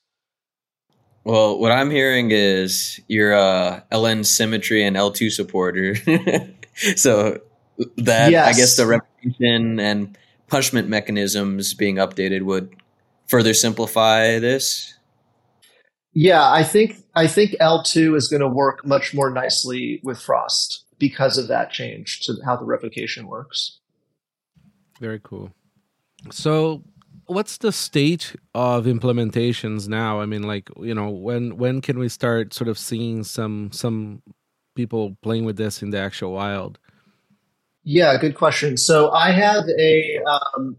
Well, what I'm hearing is you're a uh, L N symmetry and L two supporter. So that, yes. I guess the revocation and punishment mechanisms being updated would further simplify this. Yeah, I think I think L two is going to work much more nicely with Frost because of that change to how the revocation works. Very cool. So what's the state of implementations now? I mean, like, you know, when when can we start sort of seeing some some people playing with this in the actual wild? Yeah, good question. So I have a um,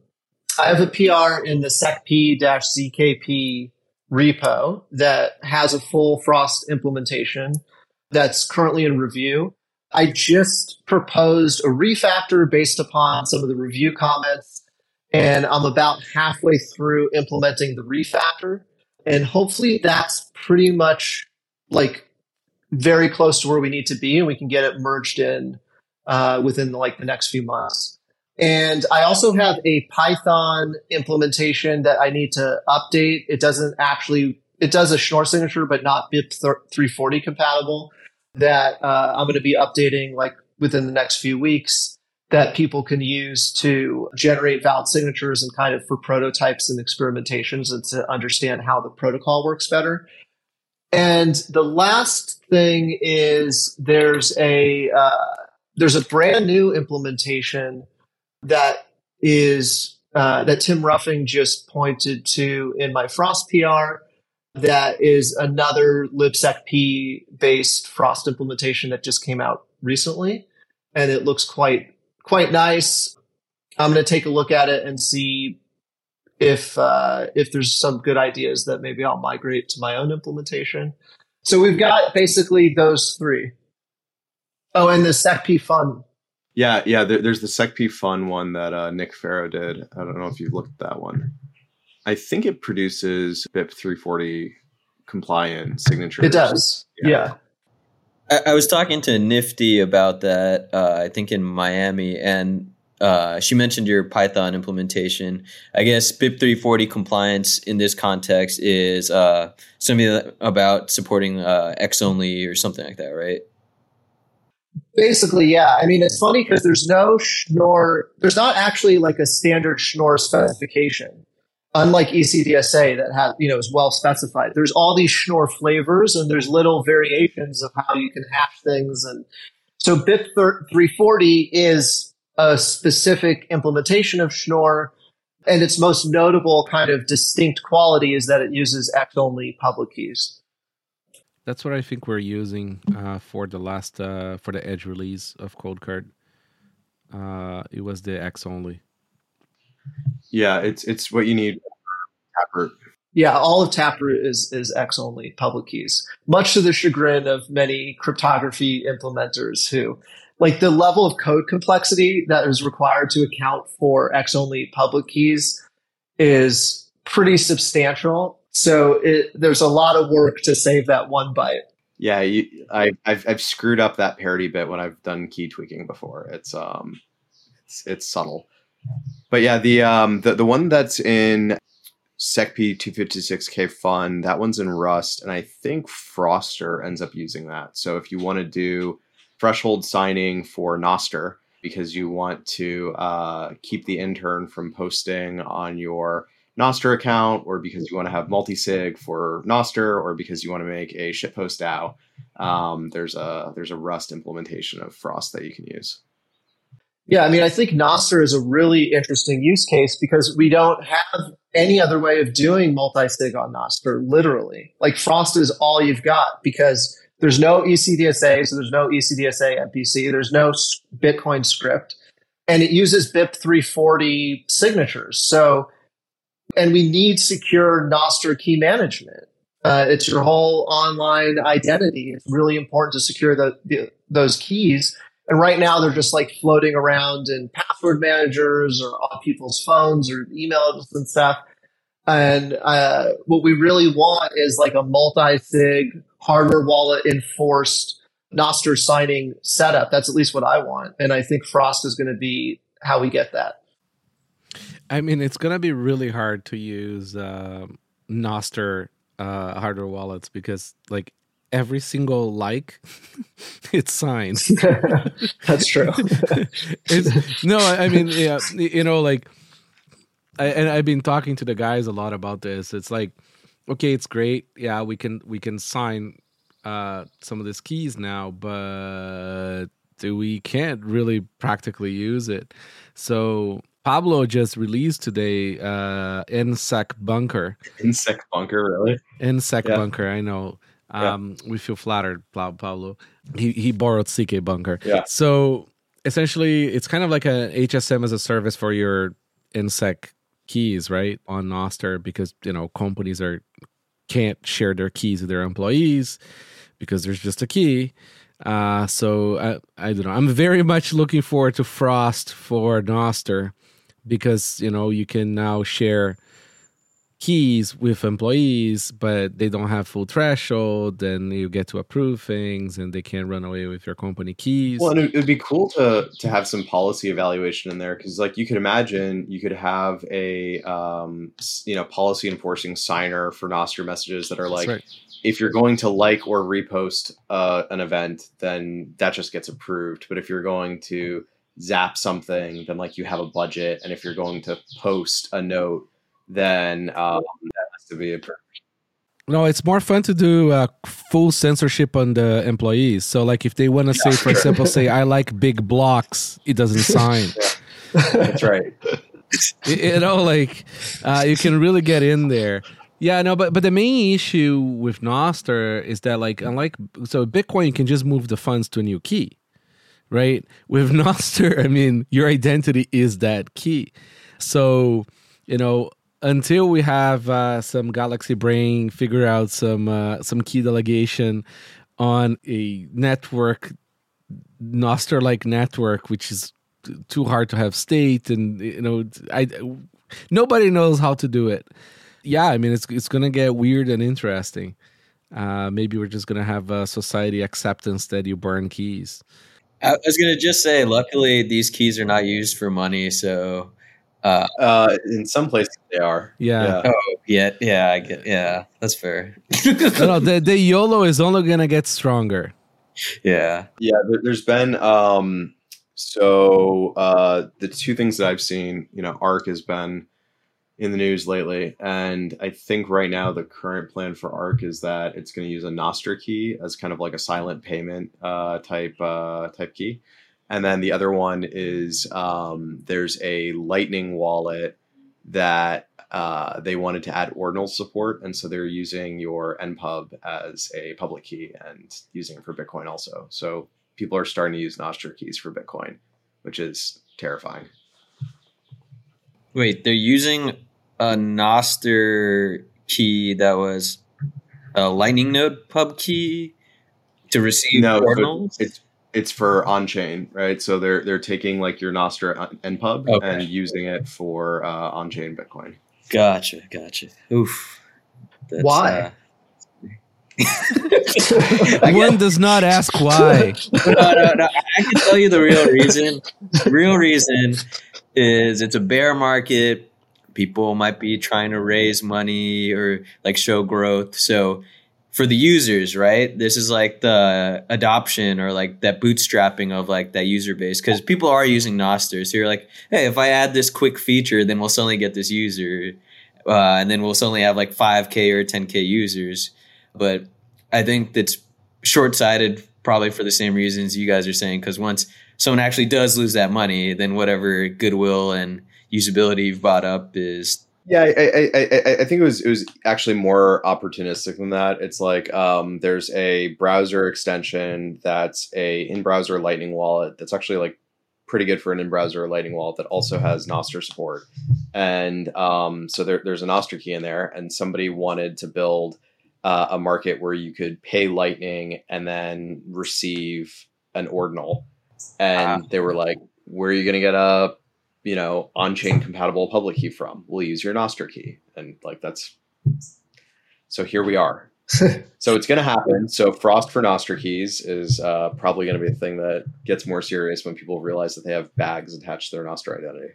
I have a P R in the secp dash z k p repo that has a full Frost implementation that's currently in review. I just proposed a refactor based upon some of the review comments, and I'm about halfway through implementing the refactor. And hopefully that's pretty much like very close to where we need to be, and we can get it merged in uh, within the, like the next few months. And I also have a Python implementation that I need to update. It doesn't actually, it does a Schnorr signature, but not B I P three forty compatible, that uh, I'm going to be updating like within the next few weeks, that people can use to generate valid signatures and kind of for prototypes and experimentations and to understand how the protocol works better. And the last thing is there's a, uh, there's a brand new implementation that is uh, that Tim Ruffing just pointed to in my Frost P R that is another libsecp-based Frost implementation that just came out recently, and it looks quite quite nice. I'm going to take a look at it and see if uh, if there's some good ideas that maybe I'll migrate to my own implementation. So we've got basically those three. Oh, and the secp-fun. Yeah, yeah. There, there's the secp-fun one that uh, Nick Farrow did. I don't know if you've looked at that one. I think it produces B I P three forty compliant signatures. It does. Yeah. yeah. I, I was talking to Nifty about that, uh, I think in Miami, and uh, she mentioned your Python implementation. I guess B I P three forty compliance in this context is uh, something about supporting uh, X only or something like that, right? Basically, yeah. I mean, it's funny because there's no Schnorr, there's not actually like a standard Schnorr specification, unlike E C D S A that has, you know, is well specified. There's all these Schnorr flavors and there's little variations of how you can hash things. And so B I P three forty is a specific implementation of Schnorr, and its most notable kind of distinct quality is that it uses X-only public keys. That's what I think we're using uh, for the last uh, for the edge release of Cold Card. Uh, it was the X only. Yeah, it's it's what you need. Taproot. Yeah, all of Taproot is is X only public keys, much to the chagrin of many cryptography implementers who, like, the level of code complexity that is required to account for X only public keys is pretty substantial. So it, there's a lot of work to save that one byte. Yeah, you, I, I've I've screwed up that parity bit when I've done key tweaking before. It's um, it's it's subtle, but yeah, the um the, the one that's in secp two fifty-six k one dash zkp, that one's in Rust, and I think Froster ends up using that. So if you want to do threshold signing for Nostr because you want to uh, keep the intern from posting on your Nostr account, or because you want to have multi-sig for Nostr, or because you want to make a shitpost DAO, um, there's a there's a Rust implementation of Frost that you can use. Yeah, I mean, I think Nostr is a really interesting use case because we don't have any other way of doing multi-sig on Nostr, literally. Like, Frost is all you've got because there's no E C D S A, so there's no E C D S A M P C, there's no Bitcoin script, and it uses B I P three forty signatures. So... and we need secure Nostr key management. Uh, it's your whole online identity. It's really important to secure the, the, those keys. And right now, they're just like floating around in password managers or on people's phones or emails and stuff. And uh, what we really want is like a multi-sig hardware wallet enforced Nostr signing setup. That's at least what I want. And I think Frost is going to be how we get that. I mean, it's going to be really hard to use uh, Nostr uh, hardware wallets because, like, every single like, it's signed. That's true. it's, no, I mean, yeah, you know, like, I, and I've been talking to the guys a lot about this. It's like, okay, it's great. Yeah, we can we can sign uh, some of these keys now, but we can't really practically use it. So... Pablo just released today uh, N S E C Bunker. N S E C Bunker, really? N S E C yeah. Bunker, I know. Um, yeah. We feel flattered, Pablo. He he borrowed C K Bunker. Yeah. So essentially, it's kind of like an H S M as a service for your N S E C keys, right, on Nostr, because, you know, companies are can't share their keys with their employees because there's just a key. Uh, so I, I don't know. I'm very much looking forward to Frost for Nostr, because, you know, you can now share keys with employees, but they don't have full threshold, and you get to approve things, and they can't run away with your company keys. Well, and it would be cool to to have some policy evaluation in there, because, like, you could imagine you could have a um, you know policy enforcing signer for Nostr messages that are like, right, if you're going to like or repost uh, an event, then that just gets approved. But if you're going to zap something, then, like, you have a budget, and if you're going to post a note, then um, that has to be a perfect. No, it's more fun to do uh, full censorship on the employees. So, like, if they want to yeah, say, for sure. example, say I like big blocks, it doesn't sign. Yeah. That's right. you, you know, like uh, you can really get in there. Yeah, no, but but the main issue with Nostr is that, like, unlike, so Bitcoin can just move the funds to a new key, right? With Nostr, I mean, your identity is that key. So, you know, until we have uh, some Galaxy brain figure out some uh, some key delegation on a network, Nostr-like network, which is t- too hard to have state, and, you know, I, nobody knows how to do it. Yeah, I mean, it's it's going to get weird and interesting. Uh, maybe we're just going to have a society acceptance that you burn keys. I was going to just say, luckily, these keys are not used for money. So uh, uh, in some places they are. Yeah. Yeah. Oh, yeah, yeah, I get, yeah, that's fair. No, the, the YOLO is only going to get stronger. Yeah. Yeah, there, there's been... Um, so uh, the two things that I've seen, you know, ARK has been in the news lately, and I think right now the current plan for ARK is that it's going to use a Nostr key as kind of like a silent payment uh, type uh, type key, and then the other one is um, there's a Lightning wallet that uh, they wanted to add ordinal support, and so they're using your N P U B as a public key and using it for Bitcoin also. So people are starting to use Nostr keys for Bitcoin, which is terrifying. Wait, they're using a Nostr key that was a Lightning node pub key to receive no, ordinals? It's it's for on-chain, right? So they're they're taking like your Nostr N P U B okay. and using it for uh, on-chain Bitcoin. Gotcha, gotcha. Oof. That's, why? Uh... One does not ask why. no, no, no. I can tell you the real reason. Real reason. Is it's a bear market. People might be trying to raise money or like show growth. So for the users, right, this is like the adoption or like that bootstrapping of like that user base, because people are using Nostr. So you're like, hey, if I add this quick feature, then we'll suddenly get this user. Uh, and then we'll suddenly have like five K or ten K users. But I think that's short-sighted probably for the same reasons you guys are saying, because once someone actually does lose that money, then whatever goodwill and usability you've bought up is... Yeah, I, I, I, I think it was it was actually more opportunistic than that. It's like um, there's a browser extension that's a in-browser Lightning wallet that's actually like pretty good for an in-browser Lightning wallet that also has Nostr support. And um, so there, there's a Nostr key in there, and somebody wanted to build uh, a market where you could pay Lightning and then receive an ordinal. And uh, they were like, where are you going to get a, you know, on-chain compatible public key from? We'll use your Nostr key. And like, that's, so here we are. So it's going to happen. So Frost for Nostr keys is uh, probably going to be a thing that gets more serious when people realize that they have bags attached to their Nostr identity.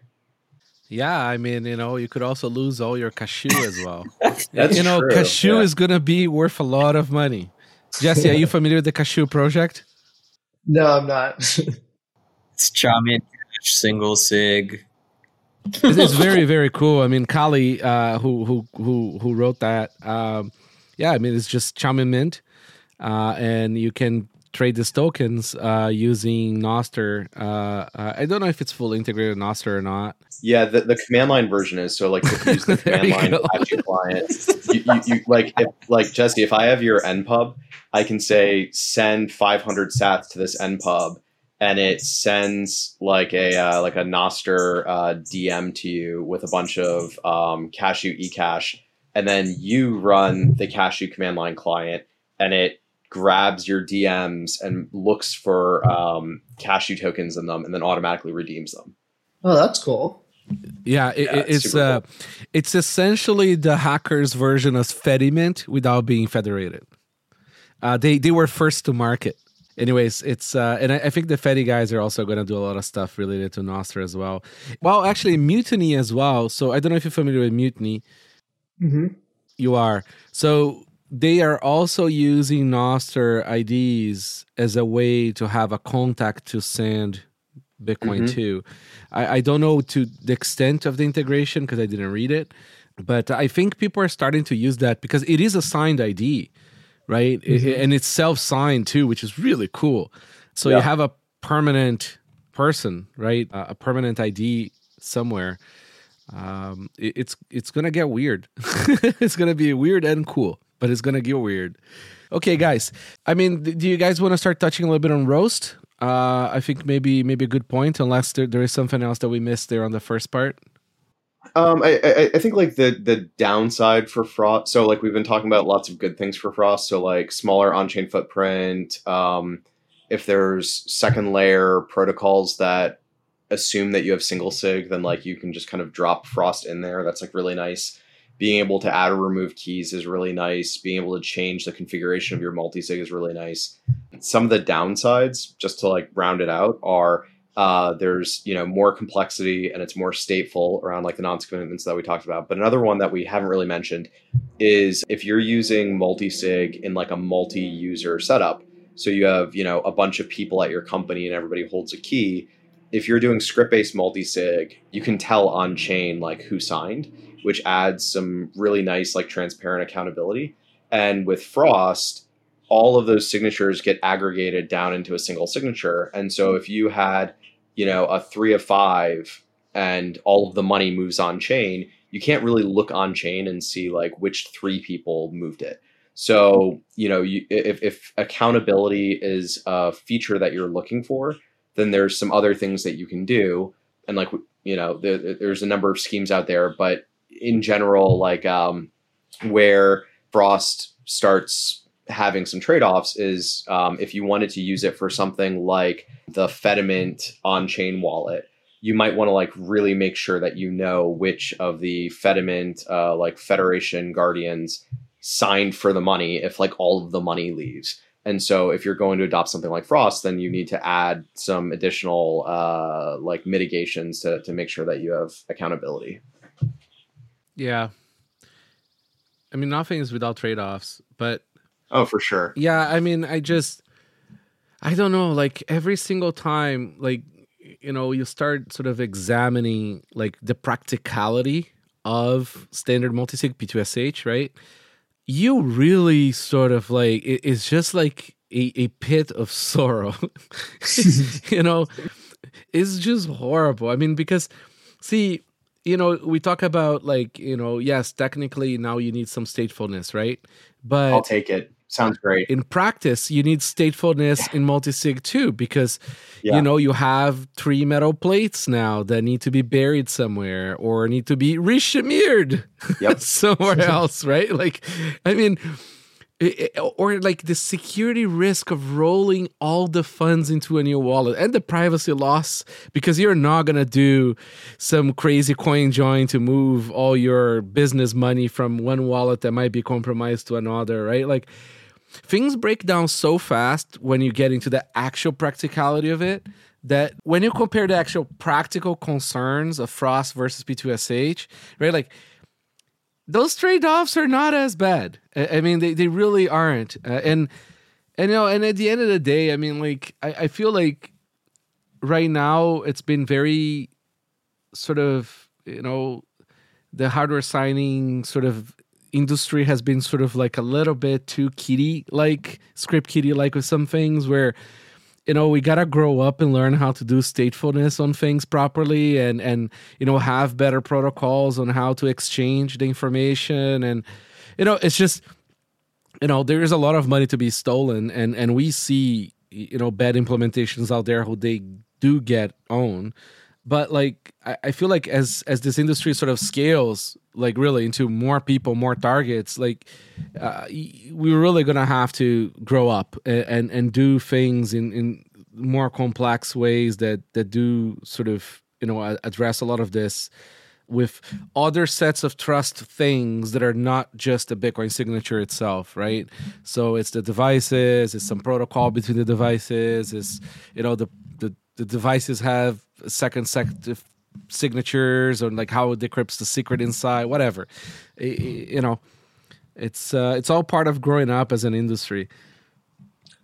Yeah, I mean, you know, you could also lose all your Cashu as well. That's you know, true. Cashu yeah. is going to be worth a lot of money. Jesse, are you familiar with the Cashu project? No, I'm not. It's Chamin, single sig. It's very, very cool. I mean, Kali, uh, who who who who wrote that? Um, yeah, I mean, it's just Chamin Mint, uh, and you can trade these tokens uh, using Nostr. Uh, uh, I don't know if it's fully integrated Nostr or not. Yeah, the, the command line version is. So, like, if you use the command line Apache client, you, you, you like, if, like Jesse, if I have your N P U B, I can say send five hundred sats to this N P U B, and it sends like a uh, like a Nostr uh, D M to you with a bunch of um, Cashu eCash, and then you run the Cashu command line client, and it grabs your D Ms and looks for um, Cashu tokens in them, and then automatically redeems them. Oh, that's cool. Yeah, it, yeah it's it's, uh, cool. It's essentially the hackers' version of Fedimint without being federated. Uh, they they were first to market. Anyways, it's uh, and I, I think the Fedi guys are also going to do a lot of stuff related to Nostr as well. Well, actually, Mutiny as well. So I don't know if you're familiar with Mutiny. Mm-hmm. You are. So they are also using Nostr I Ds as a way to have a contact to send Bitcoin mm-hmm. to. I, I don't know to the extent of the integration because I didn't read it, but I think people are starting to use that because it is a signed I D. Right, mm-hmm. it, and it's self-signed too, which is really cool. So yeah. You have a permanent person, right? Uh, a permanent I D somewhere, Um, it, it's it's gonna get weird. It's gonna be weird and cool, but it's gonna get weird. Okay, guys. I mean, do you guys want to start touching a little bit on Roast? Uh, I think maybe maybe a good point, unless there, there is something else that we missed there on the first part. Um, I, I I think like the the downside for Frost. So like we've been talking about lots of good things for Frost. So like smaller on-chain footprint. Um, if there's second layer protocols that assume that you have single sig, then like you can just kind of drop Frost in there. That's like really nice. Being able to add or remove keys is really nice. Being able to change the configuration of your multi-sig is really nice. Some of the downsides, just to like round it out, are uh, there's, you know, more complexity and it's more stateful around like the nonce commitments that we talked about. But another one that we haven't really mentioned is if you're using multi-sig in like a multi-user setup, so you have, you know, a bunch of people at your company and everybody holds a key. If you're doing script-based multi-sig, you can tell on-chain like who signed, which adds some really nice, like transparent accountability. And with Frost, all of those signatures get aggregated down into a single signature. And so if you had, you know, a three of five and all of the money moves on chain, you can't really look on chain and see like which three people moved it. So, you know, you, if, if accountability is a feature that you're looking for, then there's some other things that you can do. And like, you know, there, there's a number of schemes out there, but in general, like um, where Frost starts having some trade-offs is um, if you wanted to use it for something like the Fedimint on-chain wallet, you might want to like really make sure that you know which of the Fedimint uh, like Federation guardians signed for the money if like all of the money leaves. And so if you're going to adopt something like Frost, then you need to add some additional uh, like mitigations to to make sure that you have accountability. Yeah. I mean, nothing is without trade-offs, but... Oh, for sure. Yeah, I mean, I just... I don't know, like, every single time, like, you know, you start sort of examining, like, the practicality of standard multisig P two S H, right? You really sort of, like, it, it's just like a, a pit of sorrow. You know? It's just horrible. I mean, because, see... You know, we talk about like, you know, yes, technically now you need some statefulness, right? But I'll take it. Sounds great. In practice, you need statefulness yeah. in multisig too, because, yeah. you know, you have three metal plates now that need to be buried somewhere or need to be re-shamired yep. somewhere else, right? Like, I mean, it, or like the security risk of rolling all the funds into a new wallet and the privacy loss because you're not going to do some crazy coin join to move all your business money from one wallet that might be compromised to another, right? Like things break down so fast when you get into the actual practicality of it that when you compare the actual practical concerns of Frost versus P two S H, right? Like those trade-offs are not as bad. I mean, they, they really aren't. Uh, and, and, you know, and at the end of the day, I mean, like, I, I feel like right now it's been very sort of, you know, the hardware signing sort of industry has been sort of like a little bit too kiddie-like, script kiddie-like with some things where, you know, we got to grow up and learn how to do statefulness on things properly and, and, you know, have better protocols on how to exchange the information. And, you know, it's just, you know, there is a lot of money to be stolen. And, and we see, you know, bad implementations out there who they do get owned. But, like, I, I feel like as as this industry sort of scales, like, really into more people, more targets, like, uh, we're really going to have to grow up and, and, and do things in, in more complex ways that, that do sort of, you know, address a lot of this with other sets of trust things that are not just the Bitcoin signature itself, right? So it's the devices, it's some protocol between the devices, it's, you know, the the, the devices have second sect- signatures or like how it decrypts the secret inside, whatever. It, you know, it's uh, it's all part of growing up as an industry.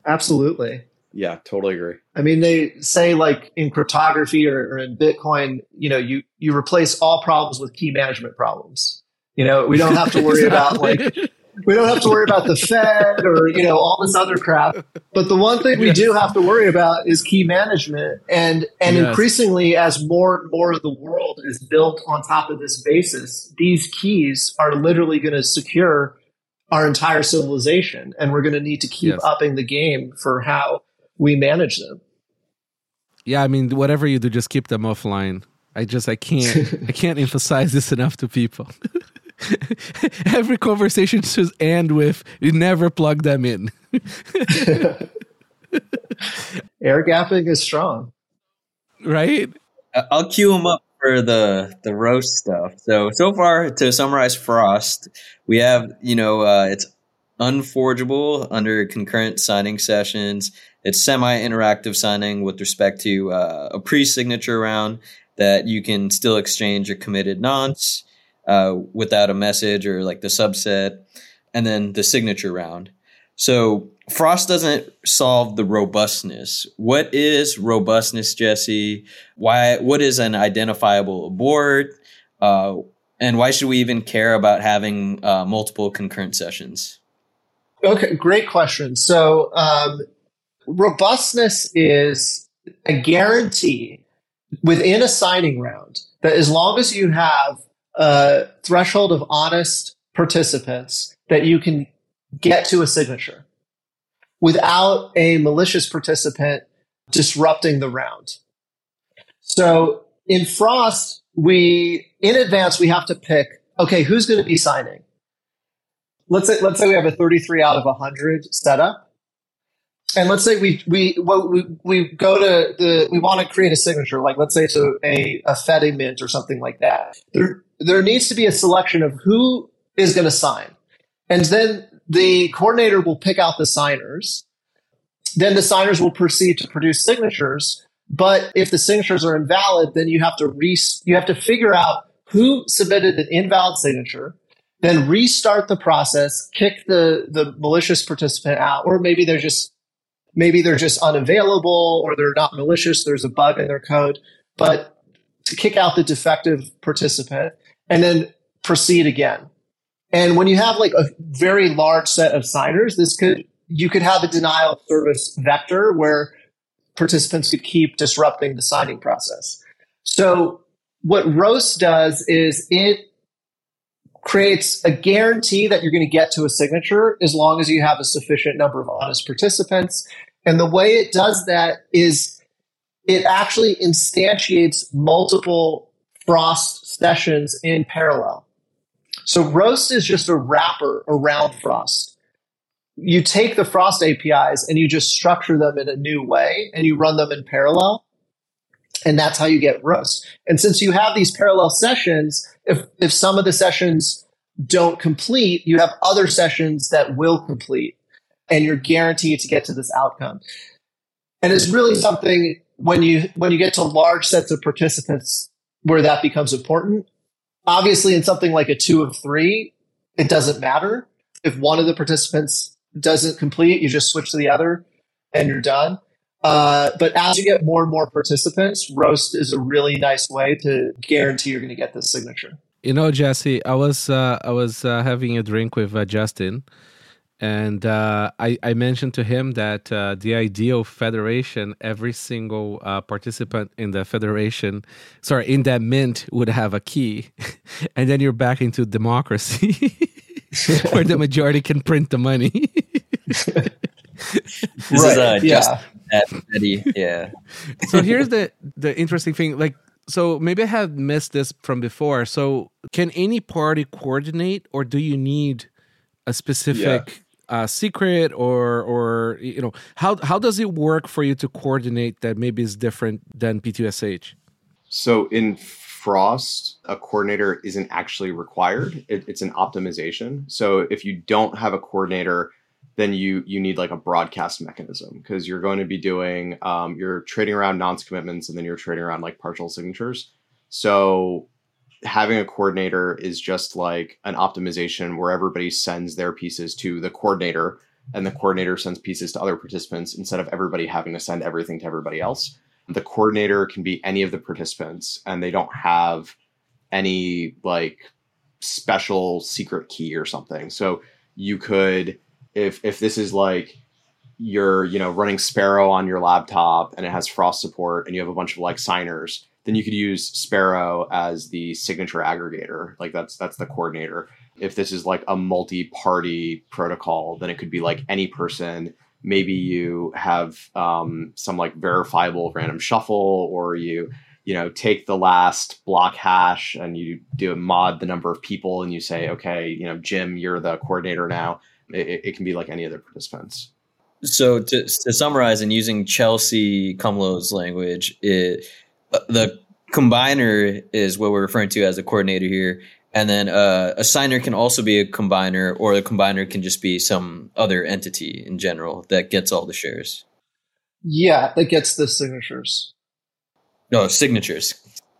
Absolutely. Yeah, totally agree. I mean, they say like in cryptography or, or in Bitcoin, you know, you, you replace all problems with key management problems. You know, we don't have to worry exactly. about like We don't have to worry about the Fed or, you know, all this other crap. But the one thing we yes. do have to worry about is key management. And and yes. increasingly, as more and more of the world is built on top of this basis, these keys are literally going to secure our entire civilization. And we're going to need to keep yes. upping the game for how we manage them. Yeah, I mean, whatever you do, just keep them offline. I just, I can't, I can't emphasize this enough to people. Every conversation should end with, you never plug them in. Air gapping is strong. Right? I'll queue them up for the, the roast stuff. So, so far, to summarize Frost, we have, you know, uh, it's unforgeable under concurrent signing sessions. It's semi-interactive signing with respect to uh, a pre-signature round that you can still exchange your committed nonce uh, without a message or like the subset, and then the signature round. So Frost doesn't solve the robustness. What is robustness, Jesse? Why? What is an identifiable abort? Uh, and why should we even care about having uh, multiple concurrent sessions? Okay, great question. So um, robustness is a guarantee within a signing round that as long as you have a threshold of honest participants that you can get to a signature without a malicious participant disrupting the round. So in Frost, we in advance, we have to pick, okay, who's going to be signing? Let's say, let's say we have a thirty-three out of one hundred setup. And let's say we we we we go to the we want to create a signature, like let's say to a a Fedimint or something like that. There there needs to be a selection of who is going to sign, and then the coordinator will pick out the signers. Then the signers will proceed to produce signatures. But if the signatures are invalid, then you have to re you have to figure out who submitted an invalid signature. Then restart the process, kick the the malicious participant out, or maybe they're just Maybe they're just unavailable or they're not malicious. There's a bug in their code. But to kick out the defective participant and then proceed again. And when you have like a very large set of signers, this could you could have a denial of service vector where participants could keep disrupting the signing process. So what ROAST does is it creates a guarantee that you're going to get to a signature as long as you have a sufficient number of honest participants. And the way it does that is it actually instantiates multiple Frost sessions in parallel. So ROAST is just a wrapper around Frost. You take the Frost A P Is and you just structure them in a new way and you run them in parallel. And that's how you get ROAST. And since you have these parallel sessions, if if some of the sessions don't complete, you have other sessions that will complete, and you're guaranteed to get to this outcome. And it's really something when you when you get to large sets of participants where that becomes important. Obviously, in something like a two of three, it doesn't matter. If one of the participants doesn't complete, you just switch to the other, and you're done. Uh, but as you get more and more participants, ROAST is a really nice way to guarantee you're going to get this signature. You know, Jesse, I was uh, I was uh, having a drink with uh, Justin, and uh, I, I mentioned to him that uh, the ideal federation, every single uh, participant in the federation, sorry, in that mint would have a key, and then you're back into democracy, where the majority can print the money. This right. is uh, yeah. Justin. Yeah. So here's the, the interesting thing. Like, so maybe I have missed this from before. So can any party coordinate, or do you need a specific yeah. uh, secret, or or you know how how does it work for you to coordinate that maybe is different than P two S H? So in Frost, a coordinator isn't actually required. It, it's an optimization. So if you don't have a coordinator, then you you need like a broadcast mechanism, because you're going to be doing, um, you're trading around nonce commitments, and then you're trading around like partial signatures. So having a coordinator is just like an optimization where everybody sends their pieces to the coordinator, and the coordinator sends pieces to other participants instead of everybody having to send everything to everybody else. The coordinator can be any of the participants, and they don't have any like special secret key or something. So you could, if if this is like you're, you know, running Sparrow on your laptop and it has Frost support and you have a bunch of like signers, then you could use Sparrow as the signature aggregator. Like that's that's the coordinator. If this is like a multi-party protocol, then it could be like any person. Maybe you have um, some like verifiable random shuffle, or you, you know, take the last block hash and you do a mod the number of people and you say, okay, you know, Jim, you're the coordinator now. It, it can be like any other participants. So to, to summarize, and using Chelsea Cumlow's language, it, the combiner is what we're referring to as the coordinator here. And then uh, a signer can also be a combiner, or a combiner can just be some other entity in general that gets all the shares. Yeah, that gets the signatures. No, signatures.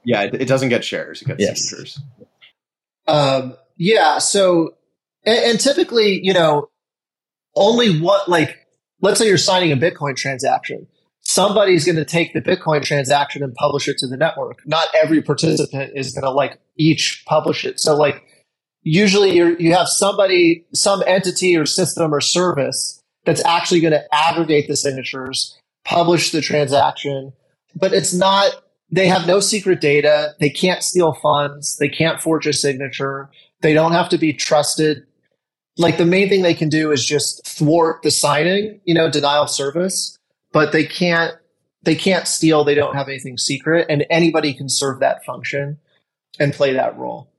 Yeah, it, it doesn't get shares. It gets yes. signatures. Um, yeah, so, and, and typically, you know, only what, like, let's say you're signing a Bitcoin transaction. Somebody's going to take the Bitcoin transaction and publish it to the network. Not every participant is going to like each publish it. So like usually you're, you have somebody, some entity or system or service that's actually going to aggregate the signatures, publish the transaction, but it's not, they have no secret data. They can't steal funds. They can't forge a signature. They don't have to be trusted. Like the main thing they can do is just thwart the signing, you know, denial of service. But they can't they can't steal, they don't have anything secret, and anybody can serve that function and play that role.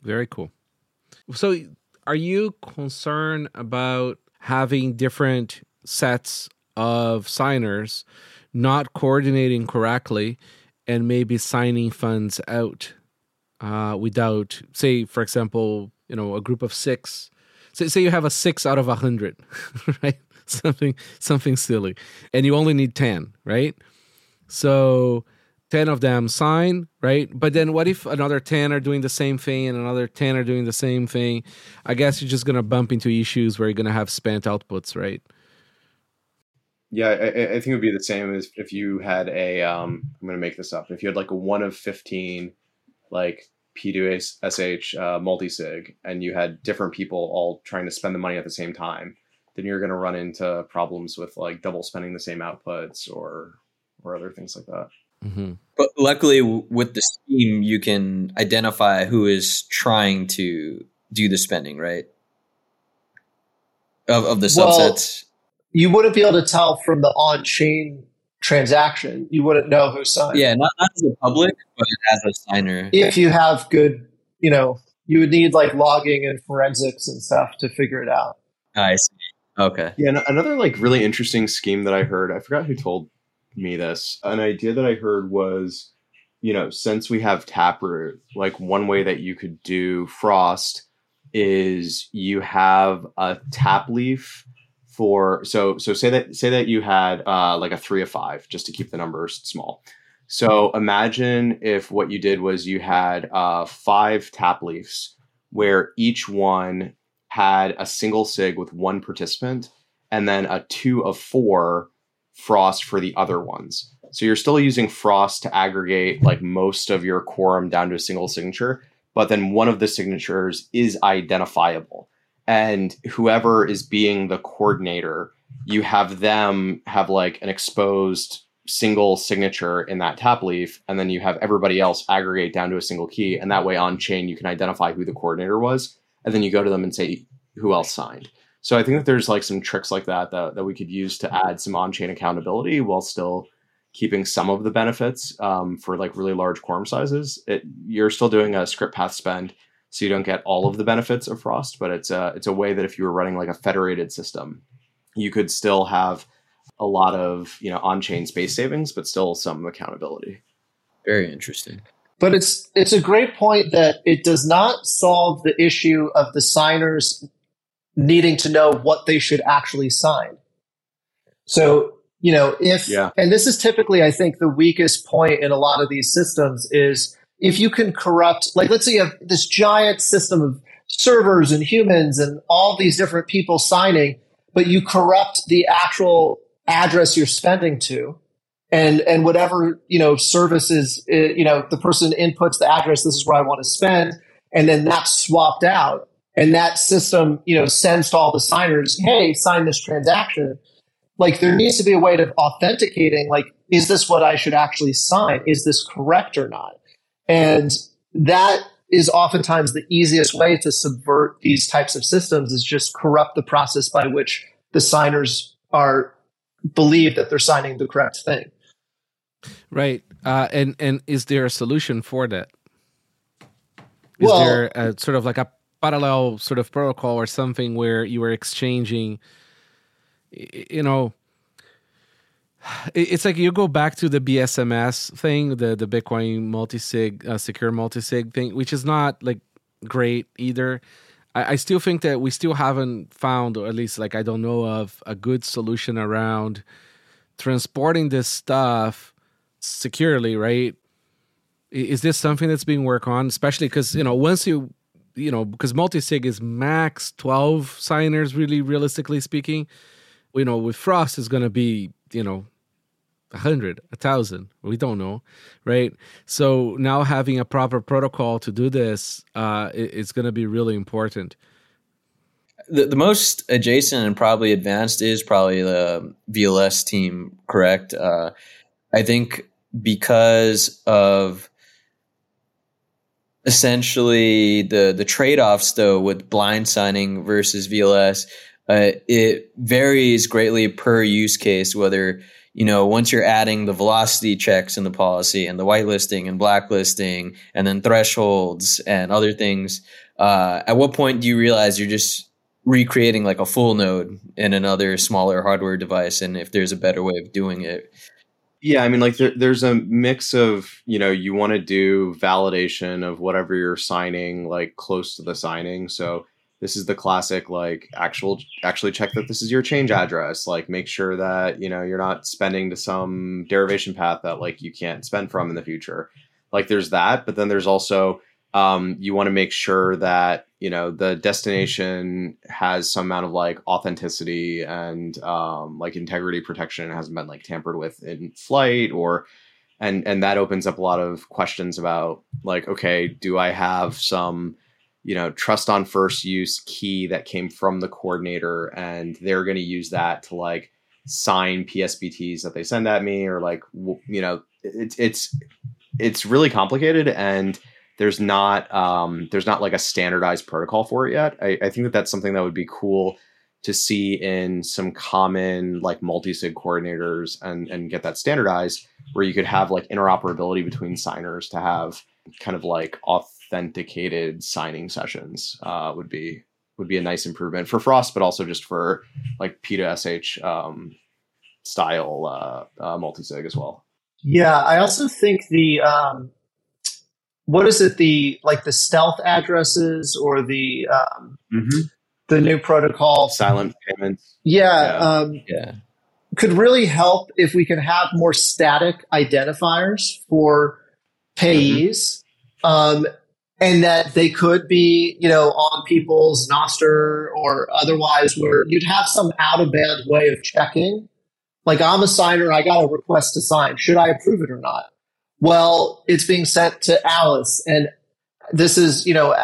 Very cool. So are you concerned about having different sets of signers not coordinating correctly and maybe signing funds out uh, without, say, for example, you know, a group of six? Say, say you have a six out of a hundred, right? Something something silly. And you only need ten, right? So ten of them sign, right? But then what if another ten are doing the same thing and another ten are doing the same thing? I guess you're just going to bump into issues where you're going to have spent outputs, right? Yeah, I, I think it would be the same as if you had a, um, I'm going to make this up, if you had like a one of fifteen, like P two S H uh, multi-sig, and you had different people all trying to spend the money at the same time, then you're going to run into problems with like double spending the same outputs or or other things like that. Mm-hmm. But luckily with the scheme, you can identify who is trying to do the spending, right? Of, of the subsets. Well, you wouldn't be able to tell from the on-chain transaction. You wouldn't know who signed. Yeah, not, not as a public, but as a signer. If you have good, you know, you would need like logging and forensics and stuff to figure it out. I see. Okay. Yeah. And another like really interesting scheme that I heard, I forgot who told me this. An idea that I heard was, you know, since we have Taproot, like one way that you could do Frost is you have a tap leaf for, so, so say that, say that you had uh, like a three of five, just to keep the numbers small. So imagine if what you did was you had uh, five tap leafs where each one had a single sig with one participant and then a two of four Frost for the other ones. So you're still using Frost to aggregate like most of your quorum down to a single signature, but then one of the signatures is identifiable. And whoever is being the coordinator, you have them have like an exposed single signature in that tap leaf, and then you have everybody else aggregate down to a single key. And that way on chain, you can identify who the coordinator was. And then you go to them and say, who else signed? So I think that there's like some tricks like that that, that we could use to add some on-chain accountability while still keeping some of the benefits um, for like really large quorum sizes. It, you're still doing a script path spend, so you don't get all of the benefits of Frost, but it's a, it's a way that if you were running like a federated system, you could still have a lot of, you know, on-chain space savings, but still some accountability. Very interesting. But it's it's a great point that it does not solve the issue of the signers needing to know what they should actually sign. So, you know, if yeah. and this is typically, I think, the weakest point in a lot of these systems is if you can corrupt, like let's say you have this giant system of servers and humans and all these different people signing, but you corrupt the actual address you're spending to. And and whatever, you know, services, you know, the person inputs the address, this is where I want to spend, and then that's swapped out. and that system, you know, sends to all the signers, hey, sign this transaction. Like, there needs to be a way of authenticating, like, is this what I should actually sign? Is this correct or not? And that is oftentimes the easiest way to subvert these types of systems, is just corrupt the process by which the signers are believe that they're signing the correct thing. Right. Uh, and, and is there a solution for that? Is well, there a, sort of like a parallel sort of protocol or something where you are exchanging, you know, it's like you go back to the B S M S thing, the, the Bitcoin multi-sig, uh, secure multi-sig thing, which is not like great either. I, I still think that we still haven't found, or at least like I don't know of, a good solution around transporting this stuff securely, right? Is this something that's being worked on? Especially because, you know, once you, you know, because multi-sig is max twelve signers, really realistically speaking, you know, with Frost is going to be, you know, a hundred, a thousand, we don't know, right? So now having a proper protocol to do this, uh, it, it's going to be really important. The, the most adjacent and probably advanced is probably the V L S team, correct? Uh, I think because of essentially the, the trade-offs, though, with blind signing versus V L S, uh, it varies greatly per use case, whether, you know, once you're adding the velocity checks in the policy and the whitelisting and blacklisting and then thresholds and other things, uh, at what point do you realize you're just recreating like a full node in another smaller hardware device, and if there's a better way of doing it? Yeah, I mean, like there, there's a mix of, you know, you want to do validation of whatever you're signing, like close to the signing. So this is the classic, like actual, actually check that this is your change address. Like make sure that, you know, you're not spending to some derivation path that like you can't spend from in the future. Like there's that, but then there's also um, you want to make sure that, you know, the destination has some amount of like authenticity and um, like integrity protection, hasn't been like tampered with in flight, or, and, and that opens up a lot of questions about like, okay, do I have some, you know, trust on first use key that came from the coordinator, and they're going to use that to like sign P S B Ts that they send at me, or like, you know, it's, it's, it's really complicated, and there's not, um, there's not like a standardized protocol for it yet. I, I think that that's something that would be cool to see in some common like multi-sig coordinators, and, and get that standardized where you could have like interoperability between signers to have kind of like auth- authenticated signing sessions uh, would be would be a nice improvement for Frost, but also just for like P two S H um, style uh, uh, multi-sig as well. Yeah, I also think the um, what is it the like the stealth addresses or the um, mm-hmm. the new protocol silent payments. Yeah, yeah. Um, yeah, could really help if we can have more static identifiers for payees. Mm-hmm. Um, And that they could be, you know, on people's Nostr or otherwise, where you'd have some out-of-band way of checking. Like, I'm a signer, I got a request to sign. Should I approve it or not? Well, it's being sent to Alice, and this is, you know,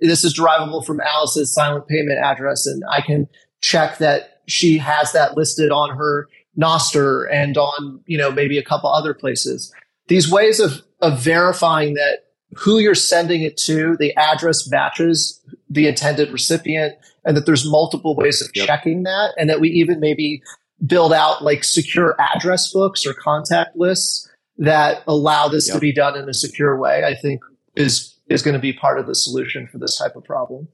this is derivable from Alice's silent payment address, and I can check that she has that listed on her Nostr and on, you know, maybe a couple other places. These ways of of verifying that who you're sending it to, the address matches the intended recipient, and that there's multiple ways of yep. checking that, and that we even maybe build out like secure address books or contact lists that allow this yep. to be done in a secure way, I think is, is going to be part of the solution for this type of problem.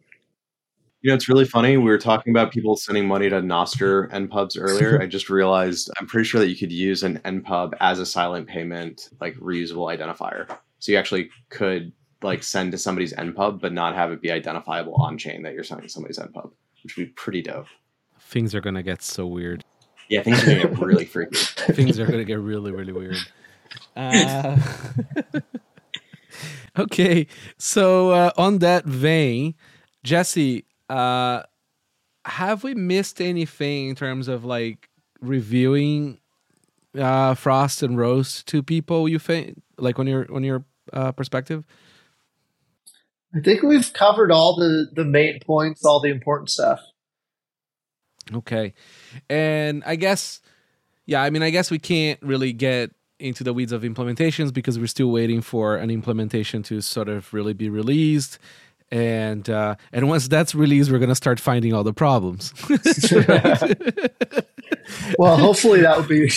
You know, it's really funny. We were talking about people sending money to Nostr N P U Bs earlier. I just realized I'm pretty sure that you could use an N P U B as a silent payment, like reusable identifier. So you actually could like send to somebody's N P U B, but not have it be identifiable on chain that you're sending somebody's N P U B, which would be pretty dope. Things are going to get so weird. Yeah, things are going to get really freaky. Things are going to get really, really weird. Uh, okay. So uh, on that vein, Jesse, uh, have we missed anything in terms of like reviewing uh, Frost and Roast to people, you think? Like on your on your uh, perspective? I think we've covered all the, the main points, all the important stuff. Okay. And I guess, yeah, I mean, I guess we can't really get into the weeds of implementations because we're still waiting for an implementation to sort of really be released. And uh, and once that's released, we're going to start finding all the problems. Well, hopefully that will be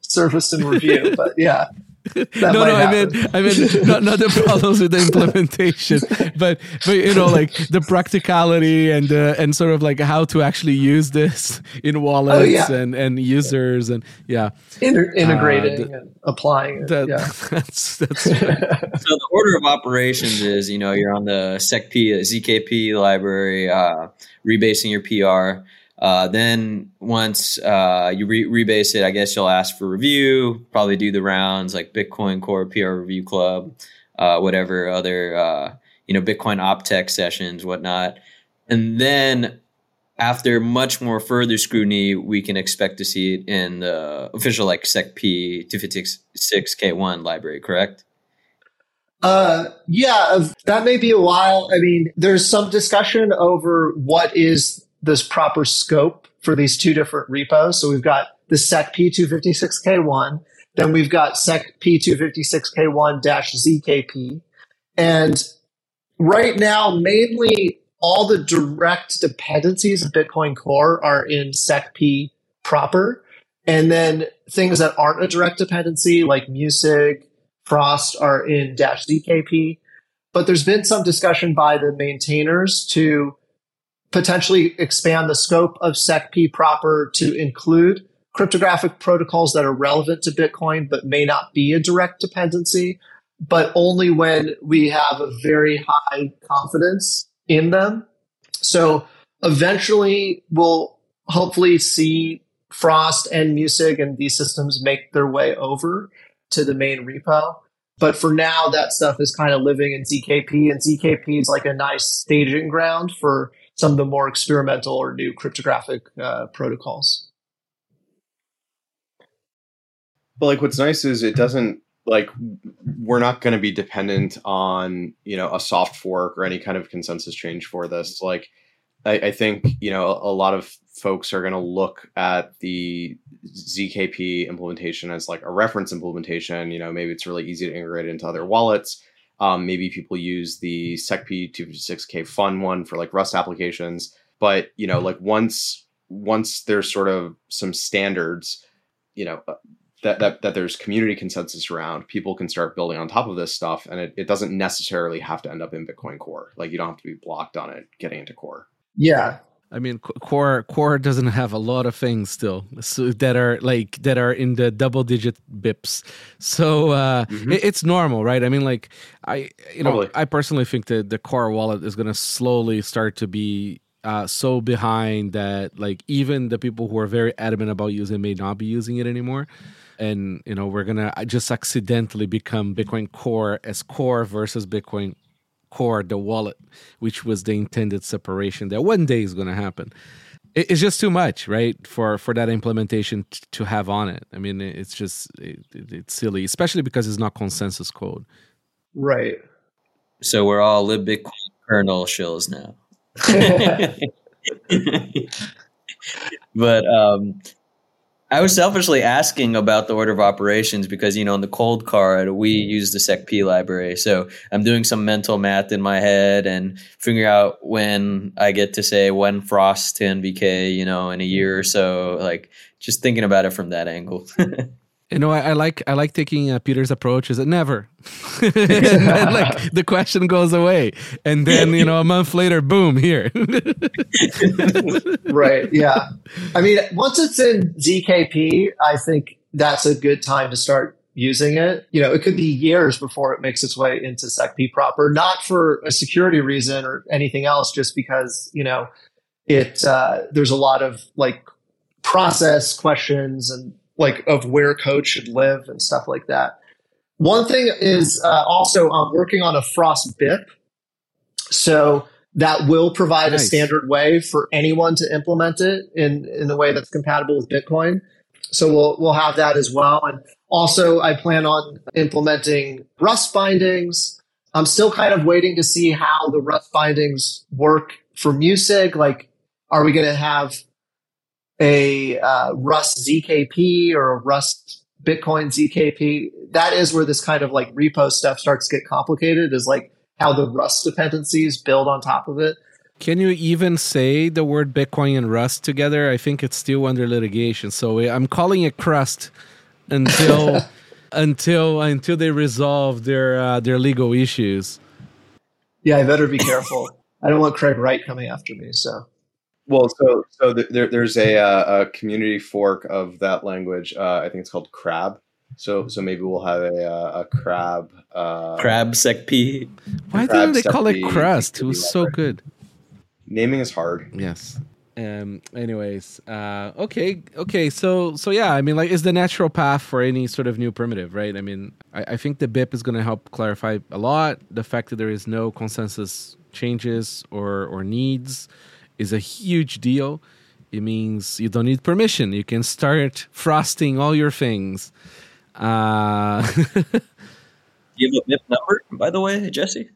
surfaced in review, but yeah. That no, no, happen. I mean, I mean, not, not the problems with the implementation, but, but you know, like the practicality and uh, and sort of like how to actually use this in wallets oh, yeah. and, and users and yeah, Inter- integrating uh, the, and applying it. That, yeah. that's, that's right. So the order of operations is, you know, you're on the S E C P, Z K P library, uh, rebasing your P R. Uh, then once uh, you re- rebase it, I guess you'll ask for review, probably do the rounds like Bitcoin Core, P R Review Club, uh, whatever other, uh, you know, Bitcoin OpTech sessions, whatnot. And then after much more further scrutiny, we can expect to see it in the official like secp two fifty-six k one library, correct? Uh, yeah, that may be a while. I mean, there's some discussion over what is this proper scope for these two different repos. So we've got the secp two fifty-six k one, then we've got secp two fifty-six k one dash z k p. And right now, mainly all the direct dependencies of Bitcoin Core are in secp proper. And then things that aren't a direct dependency, like Musig, Frost, are in dash z k p. But there's been some discussion by the maintainers to potentially expand the scope of secp proper to include cryptographic protocols that are relevant to Bitcoin but may not be a direct dependency, but only when we have a very high confidence in them. So eventually we'll hopefully see Frost and Musig and these systems make their way over to the main repo. But for now, that stuff is kind of living in z k p, and z k p is like a nice staging ground for some of the more experimental or new cryptographic uh, protocols. But like, what's nice is it doesn't like we're not going to be dependent on you know a soft fork or any kind of consensus change for this. Like, I, I think you know a, a lot of folks are going to look at the z k p implementation as like a reference implementation. You know, maybe it's really easy to integrate into other wallets. Um, maybe people use the secp two fifty-six k fun one for like Rust applications, but you know, like once once there's sort of some standards, you know, that that that there's community consensus around, people can start building on top of this stuff, and it, it doesn't necessarily have to end up in Bitcoin Core. Like you don't have to be blocked on it getting into Core. Yeah. I mean, Core Core doesn't have a lot of things still so that are like that are in the double-digit bips. So uh, mm-hmm. it, it's normal, right? I mean, like I, you know, Probably. I personally think that the Core wallet is going to slowly start to be uh, so behind that, like even the people who are very adamant about using it may not be using it anymore. And you know, we're gonna just accidentally become Bitcoin Core as Core versus Bitcoin Core, the wallet, which was the intended separation that one day is going to happen. It's just too much, right, for for that implementation t- to have on it. I mean, it's just it, it, it's silly, especially because it's not consensus code. Right. So we're all LibBitcoin kernel shills now. But um, I was selfishly asking about the order of operations because, you know, in the cold card, we use the secp library. So I'm doing some mental math in my head and figuring out when I get to say when Frost to N V K, you know, in a year or so, like just thinking about it from that angle. You know, I, I like I like taking uh, Peter's approach is that never. And then, like the question goes away. And then, you know, a month later, boom, here. Right. Yeah. I mean, once it's in z k p, I think that's a good time to start using it. You know, it could be years before it makes its way into secp proper, not for a security reason or anything else, just because, you know, it uh, there's a lot of like process questions and like of where code should live and stuff like that. One thing is uh, also I'm um, working on a Frost B I P. So that will provide nice. a standard way for anyone to implement it in, in the way that's compatible with Bitcoin. So we'll we'll have that as well. And also I plan on implementing Rust bindings I'm still kind of waiting to see how the rough findings work for Musig. Like, are we going to have a uh, Rust Z K P or a Rust Bitcoin Z K P? That is where this kind of like repo stuff starts to get complicated, is like how the Rust dependencies build on top of it. Can you even say the word Bitcoin and Rust together? I think it's still under litigation. So I'm calling it crust until until until they resolve their uh, their legal issues. Yeah, I better be careful. I don't want Craig Wright coming after me. So, well, so so there, there's a, a community fork of that language. Uh, I think it's called Crab. So so maybe we'll have a a, a crab uh, crab secp. Why crab didn't they call it crust? It was so good. Naming is hard. Yes. Um, anyways, uh, okay, okay. So, so yeah, I mean, like, it's the natural path for any sort of new primitive, right? I mean, I, I think the B I P is going to help clarify a lot. The fact that there is no consensus changes or or needs is a huge deal. It means you don't need permission. You can start frosting all your things. Uh, you have a B I P number, by the way, Jesse?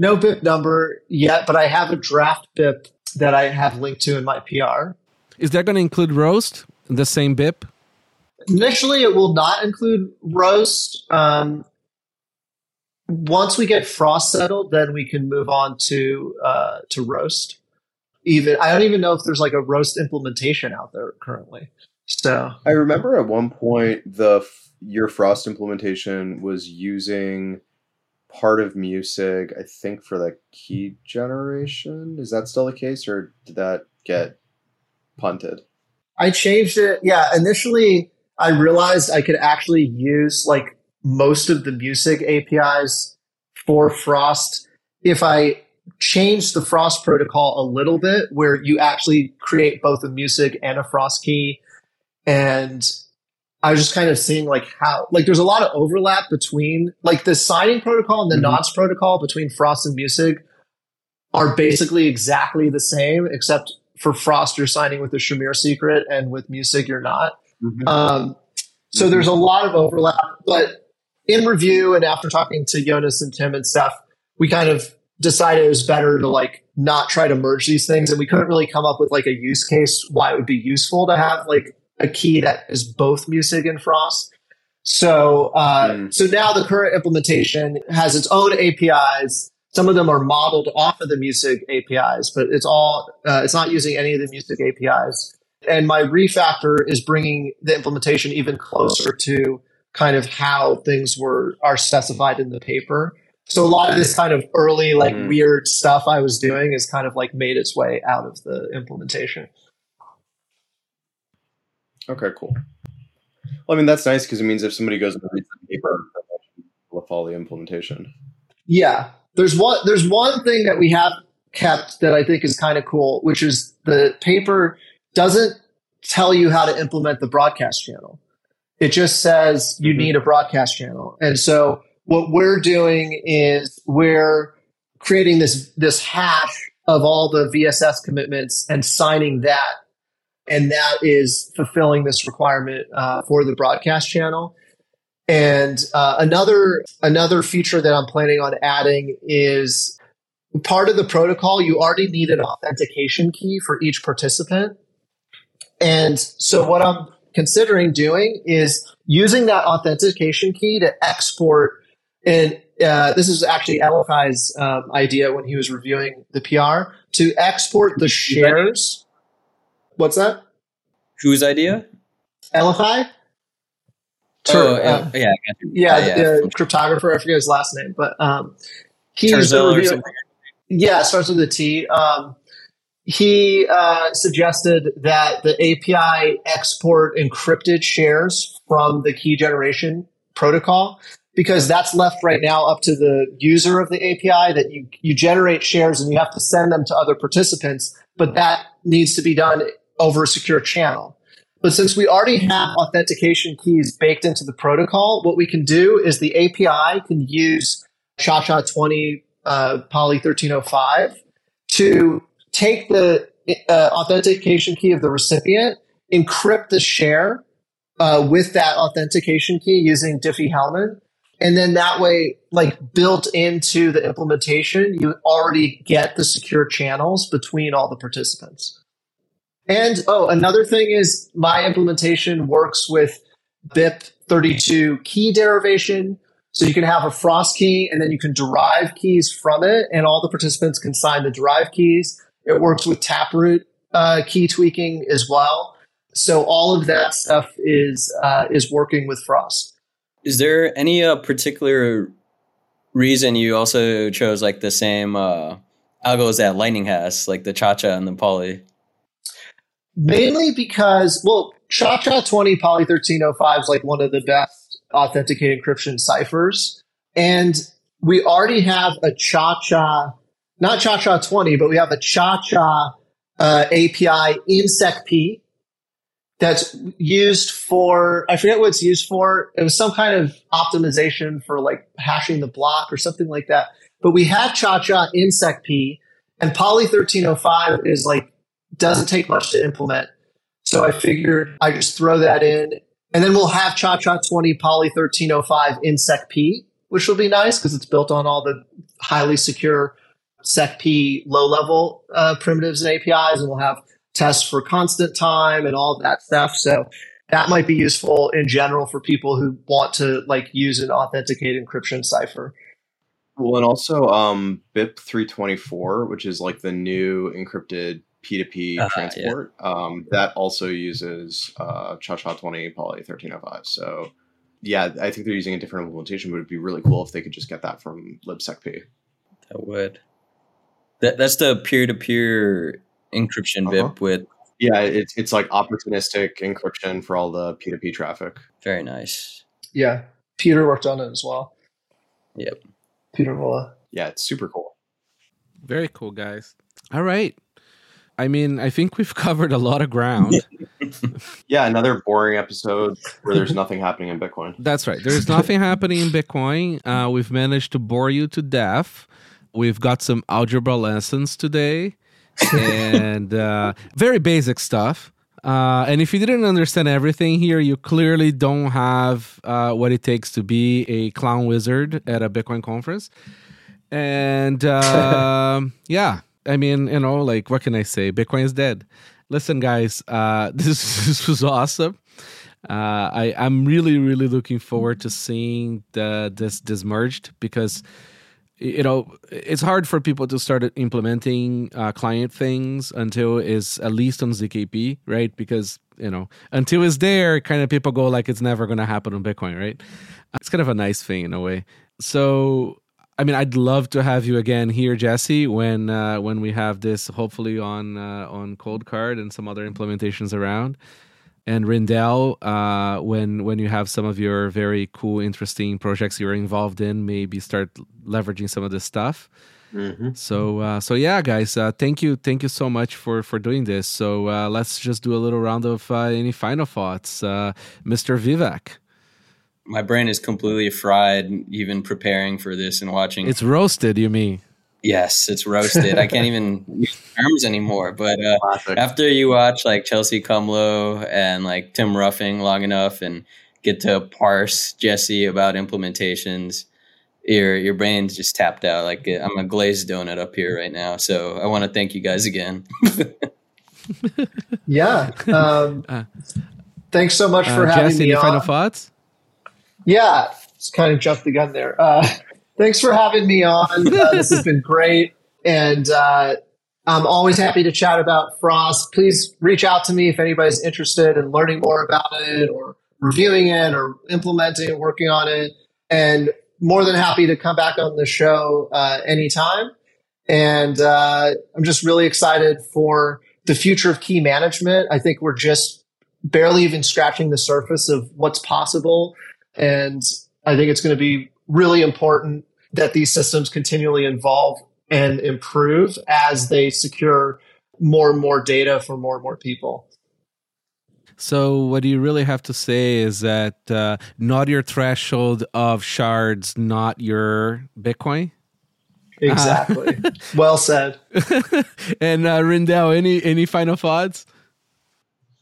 No B I P number yet, but I have a draft B I P that I have linked to in my P R. Is that going to include ROAST, the same B I P? Initially, it will not include ROAST. Um, once we get Frost settled, then we can move on to uh, to ROAST. Even I don't even know if there's like a ROAST implementation out there currently. So I remember at one point the your Frost implementation was using part of Musig, I think, for the key generation. Is that still the case, or did that get punted? I changed it. Yeah, initially I realized I could actually use like most of the Musig A P Is for Frost if I changed the Frost protocol a little bit, where you actually create both a Musig and a Frost key. And I was just kind of seeing like how, like, there's a lot of overlap between like the signing protocol and the mm-hmm. nonce protocol between Frost and Musig are basically exactly the same, except for Frost, you're signing with the Shamir secret, and with Musig, you're not. Mm-hmm. Um, so mm-hmm. there's a lot of overlap, but in review and after talking to Jonas and Tim and stuff, we kind of decided it was better to like not try to merge these things. And we couldn't really come up with like a use case why it would be useful to have like a key that is both Musig and Frost. So uh, mm. so now the current implementation has its own A P Is. Some of them are modeled off of the Musig A P Is, but it's all uh, it's not using any of the Musig A P Is. And my refactor is bringing the implementation even closer to kind of how things were are specified in the paper. So a lot of this kind of early like mm. weird stuff I was doing is kind of like made its way out of the implementation. Okay, cool. Well, I mean, that's nice because it means if somebody goes and reads the paper, they'll follow the implementation. Yeah. There's one, there's one thing that we have kept that I think is kind of cool, which is the paper doesn't tell you how to implement the broadcast channel. It just says you mm-hmm. need a broadcast channel. And so what we're doing is we're creating this this hash of all the V S S commitments and signing that. And that is fulfilling this requirement uh, for the broadcast channel. And uh, another another feature that I'm planning on adding is part of the protocol, you already need an authentication key for each participant. And so what I'm considering doing is using that authentication key to export. And uh, this is actually Alakai's um, idea when he was reviewing the P R, to export the shares. What's that? Whose idea? L F I? Oh, uh, uh, yeah. Yeah, uh, yeah. The cryptographer. I forget his last name, but um, he was the review- Yeah, starts with a T. Um, he uh, suggested that the A P I export encrypted shares from the key generation protocol, because that's left right now up to the user of the A P I, that you, you generate shares and you have to send them to other participants, but that needs to be done over a secure channel. But since we already have authentication keys baked into the protocol, what we can do is the A P I can use ChaCha twenty uh, Poly thirteen oh five to take the uh, authentication key of the recipient, encrypt the share uh, with that authentication key using Diffie-Hellman, And then that way, like built into the implementation, you already get the secure channels between all the participants. And oh, another thing is my implementation works with B I P three two key derivation. So you can have a FROST key and then you can derive keys from it, and all the participants can sign the derived keys. It works with Taproot uh, key tweaking as well. So all of that stuff is uh, is working with FROST. Is there any uh, particular reason you also chose like the same uh, algos that Lightning has, like the ChaCha and the Poly? Mainly because, well, ChaCha twenty Poly thirteen oh five is like one of the best authenticated encryption ciphers. And we already have a ChaCha, not ChaCha twenty, but we have a ChaCha uh, A P I in SecP that's used for, I forget what it's used for. It was some kind of optimization for like hashing the block or something like that. But we have ChaCha in SecP, and Poly thirteen oh five is like, doesn't take much to implement. So I figured I just throw that in, and then we'll have ChaCha twenty Poly thirteen oh five in SecP, which will be nice because it's built on all the highly secure SecP low-level uh, primitives and A P Is, and we'll have tests for constant time and all that stuff. So that might be useful in general for people who want to like use an authenticated encryption cipher. Well, and also um, B I P three twenty-four, which is like the new encrypted P two P uh, transport, yeah. um, that also uses uh, ChaCha twenty Poly thirteen oh five. So yeah, I think they're using a different implementation, but it'd be really cool if they could just get that from libsecp. That would. That, that's the peer-to-peer encryption uh-huh. B I P with... Yeah, it's it's like opportunistic encryption for all the P two P traffic. Very nice. Yeah, Peter worked on it as well. Yep. Peter Vola. Yeah, it's super cool. Very cool, guys. All right. I mean, I think we've covered a lot of ground. Yeah, another boring episode where there's nothing happening in Bitcoin. That's right. There's nothing happening in Bitcoin. Uh, we've managed to bore you to death. We've got some algebra lessons today and uh, very basic stuff. Uh, and if you didn't understand everything here, you clearly don't have uh, what it takes to be a clown wizard at a Bitcoin conference. And uh, yeah. I mean, you know, like, what can I say? Bitcoin is dead. Listen, guys, uh, this this was awesome. Uh, I, I'm really, really looking forward to seeing the, this, this merged because, you know, it's hard for people to start implementing uh, client things until it's at least on Z K P, right? Because, you know, until it's there, kind of people go like, it's never going to happen on Bitcoin, right? It's kind of a nice thing in a way. So... I mean, I'd love to have you again here, Jesse, when uh, when we have this hopefully on uh, on Cold Card and some other implementations around, and Rijndael, uh, when when you have some of your very cool, interesting projects you're involved in, maybe start leveraging some of this stuff. Mm-hmm. So uh, so yeah, guys, uh, thank you, thank you so much for for doing this. So uh, let's just do a little round of uh, any final thoughts, uh, Mister Vivek. My brain is completely fried, even preparing for this and watching. It's roasted, you mean? Yes, it's roasted. I can't even use terms anymore. But uh, after you watch like Chelsea Cumlow and like Tim Ruffing long enough and get to parse Jesse about implementations, your your brain's just tapped out. Like I'm a glazed donut up here right now. So I want to thank you guys again. Yeah. Um, uh, thanks so much for uh, having Jesse, me. Jesse, any final thoughts? Yeah, just kind of jumped the gun there. Uh, thanks for having me on. Uh, this has been great. And uh, I'm always happy to chat about Frost. Please reach out to me if anybody's interested in learning more about it or reviewing it or implementing and working on it. And more than happy to come back on the show uh, anytime. And uh, I'm just really excited for the future of key management. I think we're just barely even scratching the surface of what's possible. And I think it's going to be really important that these systems continually evolve and improve as they secure more and more data for more and more people. So what you really have to say is that uh, not your threshold of shards, not your Bitcoin? Exactly. Uh- Well said. And uh, Rijndael, any, any final thoughts?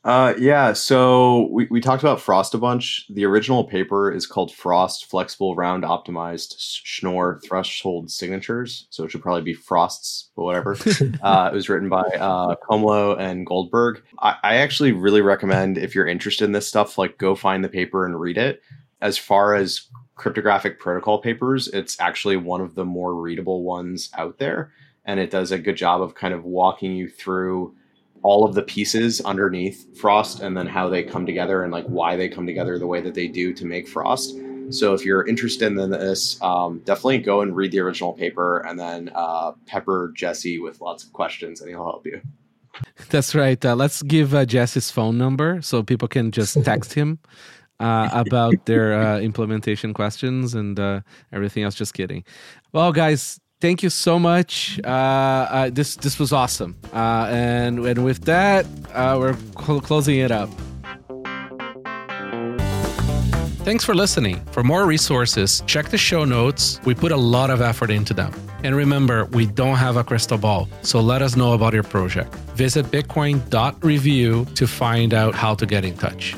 Uh, yeah, so we, we talked about Frost a bunch. The original paper is called Frost Flexible Round Optimized Schnorr Threshold Signatures. So it should probably be Frosts, but whatever. uh, it was written by uh, Comlow and Goldberg. I, I actually really recommend, if you're interested in this stuff, like go find the paper and read it. As far as cryptographic protocol papers, it's actually one of the more readable ones out there. And it does a good job of kind of walking you through all of the pieces underneath Frost and then how they come together and like why they come together the way that they do to make Frost. So if you're interested in this, um, definitely go and read the original paper and then uh, pepper Jesse with lots of questions and he'll help you. That's right. Uh, let's give uh, Jess his phone number so people can just text him uh, about their uh, implementation questions and uh, everything else. Just kidding. Well, guys, thank you so much. Uh, uh, this this was awesome. Uh, and, and with that, uh, we're cl- closing it up. Thanks for listening. For more resources, check the show notes. We put a lot of effort into them. And remember, we don't have a crystal ball, so let us know about your project. Visit bitcoin dot review to find out how to get in touch.